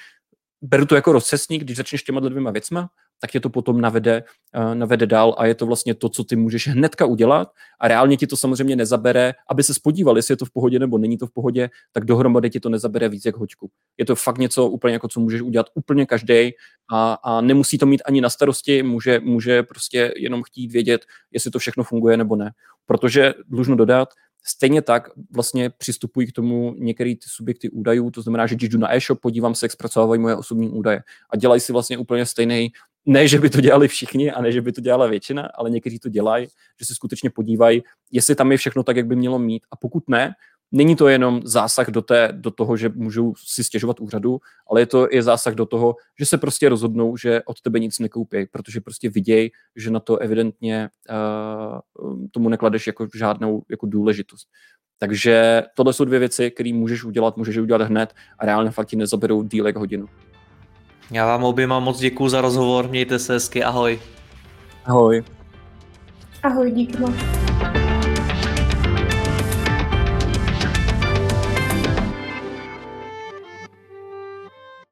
beru to jako rozcestník, když začneš těma dvěma věcma, tak tě to potom navede, uh, navede dál a je to vlastně to, co ty můžeš hnedka udělat a reálně ti to samozřejmě nezabere, aby se spodíval, jestli je to v pohodě nebo není to v pohodě, tak dohromady ti to nezabere víc jak hoďku. Je to fakt něco úplně jako, co můžeš udělat úplně každej a, a nemusí to mít ani na starosti, může, může prostě jenom chtít vědět, jestli to všechno funguje nebo ne. Protože, dlužno dodat, stejně tak vlastně přistupují k tomu některé ty subjekty údajů, to znamená, že když jdu na e-shop, podívám se, jak zpracovávají moje osobní údaje a dělají si vlastně úplně stejný. Ne, že by to dělali všichni a ne, že by to dělala většina, ale někteří to dělají, že se skutečně podívají, jestli tam je všechno tak, jak by mělo mít. A pokud ne, není to jenom zásah do, té, do toho, že můžou si stěžovat úřadu, ale je to je zásah do toho, že se prostě rozhodnou, že od tebe nic nekoupí, protože prostě vidějí, že na to evidentně uh, tomu nekladeš jako žádnou jako důležitost. Takže tohle jsou dvě věci, které můžeš udělat, můžeš udělat hned a reálně fakt ti nezaberou dílek hodinu. Já vám oběma moc děkuju za rozhovor, mějte se hezky, ahoj. Ahoj. Ahoj, díky moc.